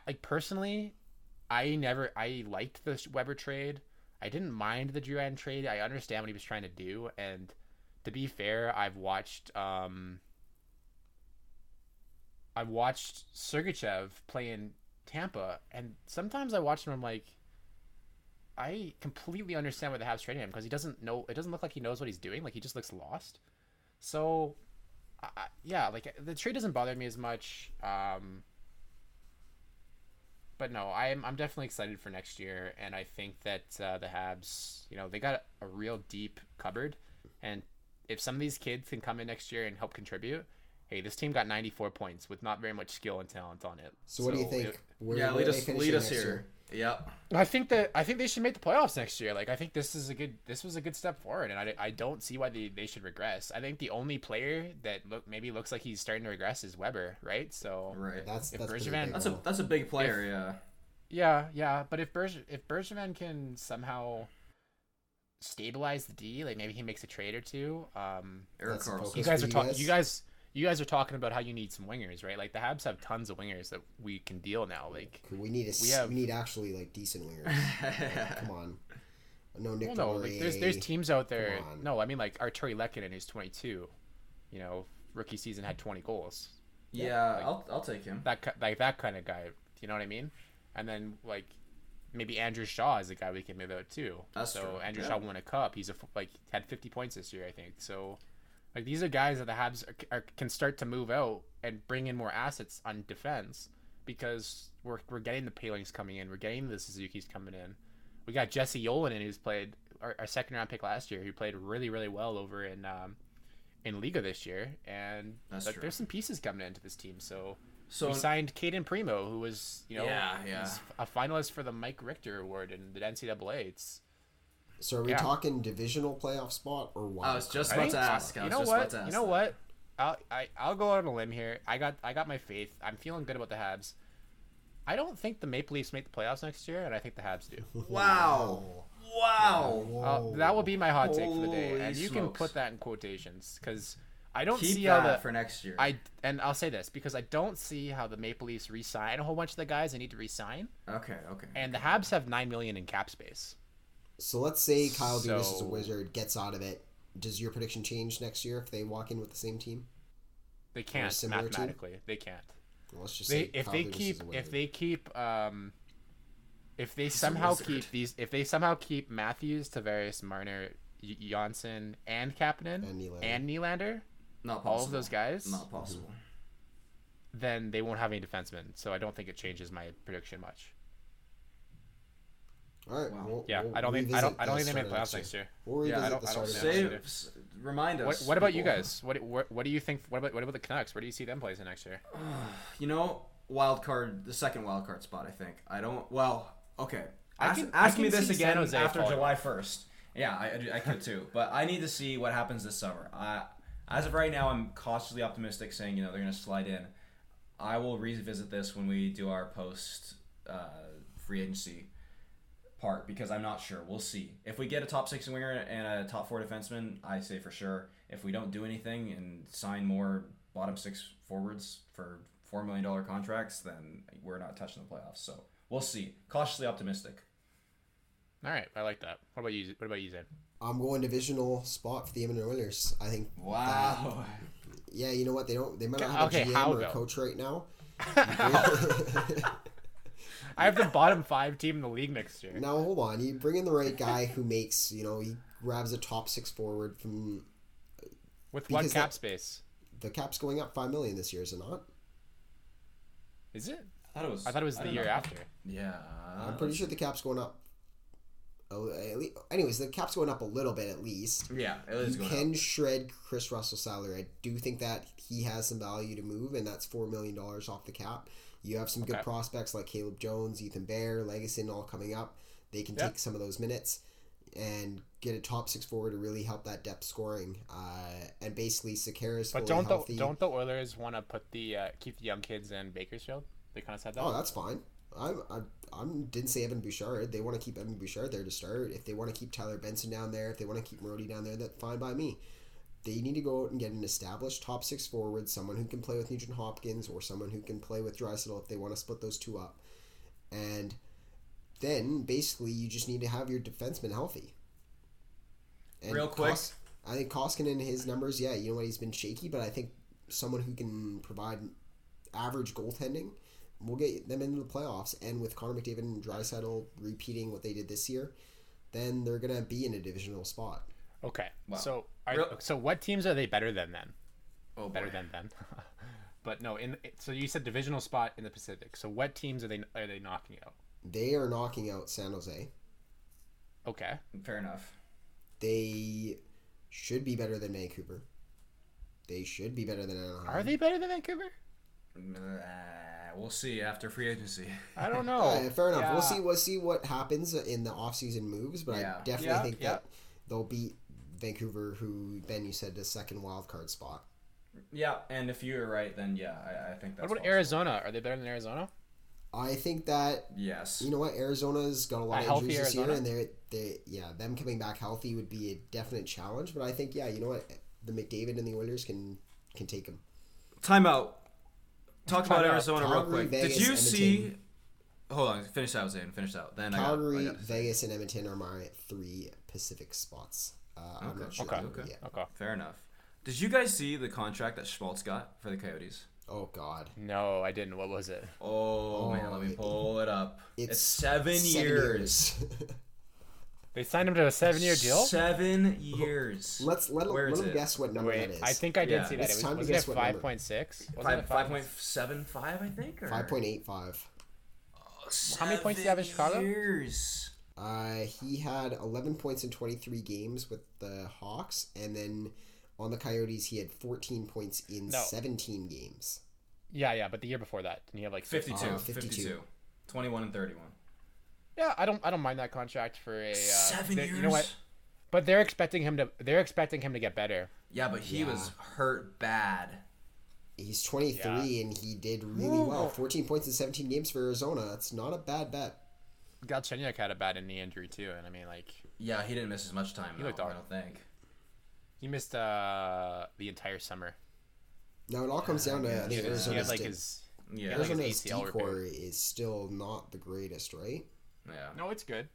liked the Weber trade. I didn't mind the Drouin trade. I understand what he was trying to do, and. To be fair, I've watched Sergachev play in Tampa, and sometimes I watch him, I'm like, I completely understand why the Habs traded him, because it doesn't look like he knows what he's doing. Like, he just looks lost. So, the trade doesn't bother me as much. But no, I'm definitely excited for next year, and I think that the Habs, they got a real deep cupboard. And if some of these kids can come in next year and help contribute, hey, this team got 94 points with not very much skill and talent on it. So what do you think? Lead us here. Yep. I think they should make the playoffs next year. Like, I think this was a good step forward, and I don't see why they should regress. I think the only player that maybe looks like he's starting to regress is Weber, right? So right, that's Bergevin, that's a big player, yeah. But if Bergevin can somehow stabilize the D, like maybe he makes a trade or two. Eric Carlson. You guys are talking about how you need some wingers, right? Like the Habs have tons of wingers that we can deal now. Like we need actually like decent wingers. Like, come on, no Nick. Well, no, like, there's teams out there. No, I mean like Arturi Lehkonen, who's 22. You know, rookie season had 20 goals. Yeah, like, I'll take him. That kind of guy. You know what I mean? And then like maybe Andrew Shaw is a guy we can move out too. That's true. Andrew Shaw won a cup. He's had 50 points this year, I think. So. Like, these are guys that the Habs can start to move out and bring in more assets on defense, because we're getting the Palings coming in. We're getting the Suzukis coming in. We got Jesse Jolinen, who's played our second-round pick last year, who played really, really well over in Liga this year. And like, there's some pieces coming into this team. So we signed Caden Primo, who was, you know, a finalist for the Mike Richter Award in the NCAA. So are we talking divisional playoff spot or wild? I was just about to ask. You know what? I'll go on a limb here. I got my faith. I'm feeling good about the Habs. I don't think the Maple Leafs make the playoffs next year, and I think the Habs do. Wow. Yeah. That will be my hot take for the day, and you can put that in quotations because I don't see how for next year. I'll say this because I don't see how the Maple Leafs re-sign a whole bunch of the guys they need to re-sign. Okay. And the Habs have $9 million in cap space. So let's say Kyle Dubas is a Wizard, gets out of it. Does your prediction change next year if they walk in with the same team? They can't mathematically. Team? They can't. Well, let's just say if they somehow keep Matthews, Tavares, Marner, Johnson, and Kapanen and Nylander, not possible. All of those guys, not possible. Then they won't have any defensemen. So I don't think it changes my prediction much. All right. Wow. I don't think they made playoffs next year. Remind us. What about you guys? What do you think? What about the Canucks? Where do you see them placing next year? You know, wild card, the second wild card spot. I think. I don't. Well, okay. Ask me this again after July 1st. Yeah, I could too. But I need to see what happens this summer. As of right now, I'm cautiously optimistic, saying they're going to slide in. I will revisit this when we do our post free agency part, because I'm not sure. We'll see. If we get a top six winger and a top four defenseman, I say for sure. If we don't do anything and sign more bottom six forwards for $4 million contracts, then we're not touching the playoffs. So we'll see. Cautiously optimistic. All right. I like that. What about you? What about you, Zed? I'm going divisional spot for the Edmonton Oilers. I think. Wow. Yeah. You know what? They might not have a GM or a coach right now. I have the bottom five team in the league next year. Now, hold on. You bring in the right guy who makes, he grabs a top six forward from... With what cap space? The cap's going up $5 million this year, is it not? Is it? I thought it was the year after. Yeah. I'm pretty sure the cap's going up. Anyways, the cap's going up a little bit at least. Yeah, it is going up. You can shred Chris Russell's salary. I do think that he has some value to move, and that's $4 million off the cap. You have some good prospects like Caleb Jones, Ethan Bear, Lagesson all coming up. They can take some of those minutes and get a top six forward to really help that depth scoring. And basically, Sakara's fully healthy. But don't the Oilers want to put keep the young kids in Bakersfield? They kind of said that. Oh, that's fine. I didn't say Evan Bouchard. They want to keep Evan Bouchard there to start. If they want to keep Tyler Benson down there, if they want to keep Marody down there, that's fine by me. They need to go out and get an established top six forward, someone who can play with Nugent Hopkins or someone who can play with Draisaitl if they want to split those two up. And then, basically, you just need to have your defenseman healthy. And real quick. I think Koskinen and his numbers, he's been shaky, but I think someone who can provide average goaltending will get them into the playoffs. And with Connor McDavid and Draisaitl repeating what they did this year, then they're going to be in a divisional spot. Okay, wow. So what teams are they better than then? Oh, better than them. But no, so you said divisional spot in the Pacific. So what teams are they knocking out? They are knocking out San Jose. Okay, fair enough. They should be better than Vancouver. They should be better than Anaheim. Are they better than Vancouver? we'll see after free agency. I don't know. Fair enough. Yeah. We'll see what happens in the offseason moves, but I definitely think that they'll beat Vancouver, who Ben, you said, the second wild card spot. Yeah, and if you're right, then I think that's what about possible. Arizona? Are they better than Arizona? I think that yes. You know what? Arizona's got a lot of injuries this year, and them coming back healthy would be a definite challenge. But I think you know what? The McDavid and the Oilers can take them. Timeout. Talk about Arizona Calgary, real quick. Vegas, did you see? Hold on, finish out, Zane. Finish out. Then Calgary, Vegas, and Edmonton are my three Pacific spots. Okay. I'm not sure. Okay. Fair enough. Did you guys see the contract that Schmaltz got for the Coyotes? Oh, God. No, I didn't. What was it? Oh man, let me pull it up. It's seven years. They signed him to a 7-year deal? 7 years. Let him guess what number that is. I think I did see that. It was 5.6? 5.75, I think? Or? 5.85. Oh, how many points did he have in Chicago? Years. He had 11 points in 23 games with the Hawks, and then on the Coyotes, he had 14 points in 17 games. Yeah, but the year before that, didn't he have like 52, 21 and 31. Yeah, I don't mind that contract for a 7 years. You know what? But they're expecting him to get better. Yeah, but he was hurt bad. He's 23 and he did really well. 14 points in 17 games for Arizona. That's not a bad bet. Galchenyuk had a bad knee injury too, and I mean he didn't miss as much time. He looked awful. I don't think. He missed the entire summer. Now it all comes down to Arizona's ACL core is still not the greatest, right? Yeah. No, it's good.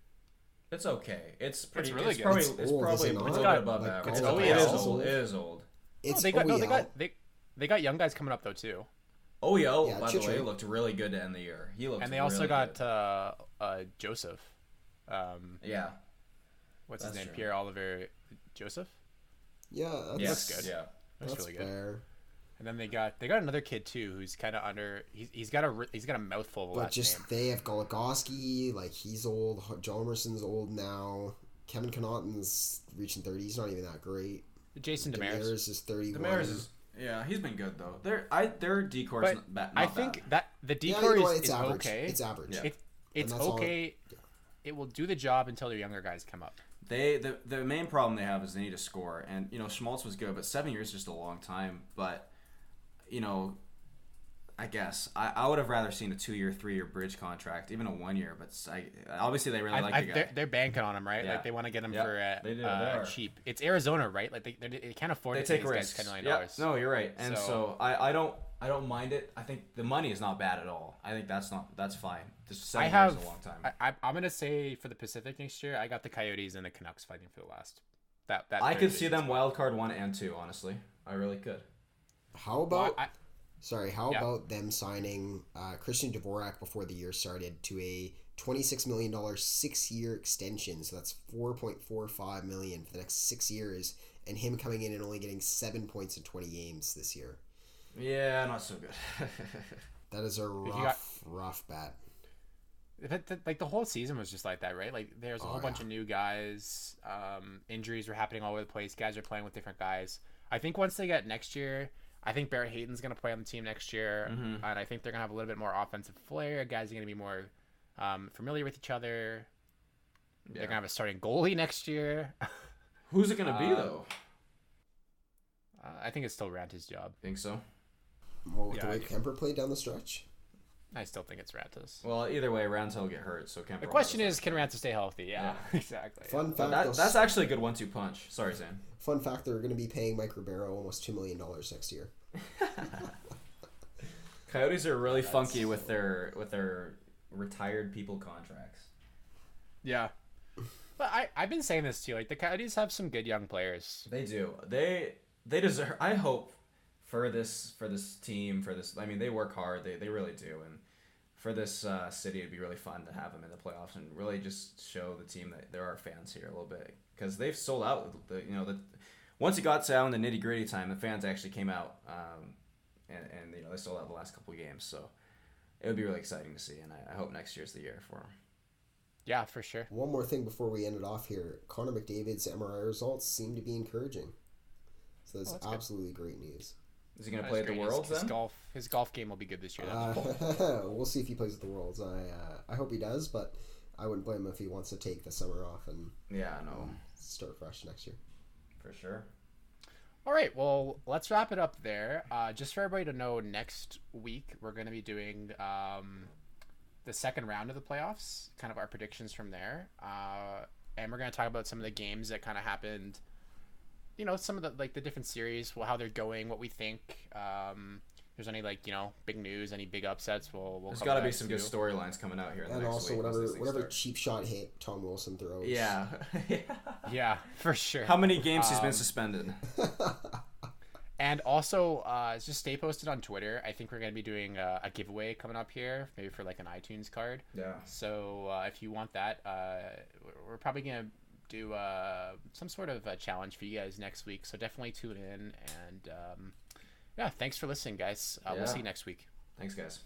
It's okay. It's really good. It's probably above average. It is old. They got young guys coming up though too. Oyo, by the way, looked really good to end the year. They also got Joseph. What's his name? True. Pierre Oliver Joseph. That's good. Yeah, that's really fair. Good. And then they got another kid too, who's kind of under. He's got a mouthful of a last name. But they have Goligoski, he's old. John Emerson's old now. Kevin Connaughton's reaching 30. He's not even that great. Jason Demers is 31. Demers is he's been good though. Their decor is not bad. I think that the decor is average. Okay. It's average. Yeah. It's okay. It will do the job until their younger guys come up. The main problem they have is they need a score, and Schmaltz was good, but 7 years is just a long time. But I guess I would have rather seen a 2-year, 3-year bridge contract, even a 1-year. But obviously they really like the guy. They're banking on him, right? Yeah. They want to get him for cheap. It's Arizona, right? They can't afford to take risks. Guys $10 million. No, you're right. And so I don't mind it. I think the money is not bad at all. I think that's fine. Just 7 years is a long time. I'm gonna say for the Pacific next year, I got the Coyotes and the Canucks fighting for the last. That I could see them wild card 1 and 2. Honestly, I really could. How about them signing Christian Dvorak before the year started to a $26 million 6-year extension? So that's $4.45 million for the next 6 years, and him coming in and only getting 7 points in 20 games this year. Yeah, not so good. That is a rough bet. The whole season was just like that, right? There's a whole bunch of new guys. Injuries were happening all over the place. Guys are playing with different guys. I think once they get next year, I think Barrett Hayton's going to play on the team next year, mm-hmm. and I think they're going to have a little bit more offensive flair. Guys are going to be more familiar with each other. Yeah. They're going to have a starting goalie next year. Who's it going to be, though? I think it's still Ranta's job. Think so? Well, the way Kemper played down the stretch? I still think it's Ranta's. Well, either way, Ranta will get hurt, so Kemper... The question is, can Ranta stay healthy? Yeah. Exactly. Fun fact... That's actually a good 1-2 punch. Sorry, Sam. Fun fact, they're going to be paying Mike Ribeiro almost $2 million next year. Coyotes are really funky with their retired people contracts. Yeah. But I've been saying this, too. The Coyotes have some good young players. They do. They deserve... I hope... For this team, I mean, they work hard. They really do. And for this city, it'd be really fun to have them in the playoffs and really just show the team that there are fans here a little bit, because they've sold out. Once it got down to nitty gritty time, the fans actually came out, and they sold out the last couple of games. So it would be really exciting to see, and I hope next year's the year for them. Yeah, for sure. One more thing before we end it off here, Connor McDavid's MRI results seem to be encouraging, so that's absolutely great news. Is he going to play at the Worlds then? His golf game will be good this year. We'll see if he plays at the Worlds. I hope he does, but I wouldn't blame him if he wants to take the summer off and start fresh next year. For sure. All right, well, let's wrap it up there. Just for everybody to know, next week we're going to be doing the second round of the playoffs, kind of our predictions from there. And we're going to talk about some of the games that kind of happened, you know, some of the, like, the different series, how they're going, what we think. If there's any, like, you know, big news, any big upsets, we'll there's got to be some good storylines coming out here in the next week. And also whatever cheap shot hit Tom Wilson throws. Yeah. Yeah, for sure. How many games he's been suspended. And also, just stay posted on Twitter. I think we're going to be doing a giveaway coming up here, maybe for, like, an iTunes card. Yeah. So if you want that, we're probably going to do some sort of a challenge for you guys next week. So definitely tune in and... yeah, thanks for listening, guys. We'll see you next week. Thanks, guys.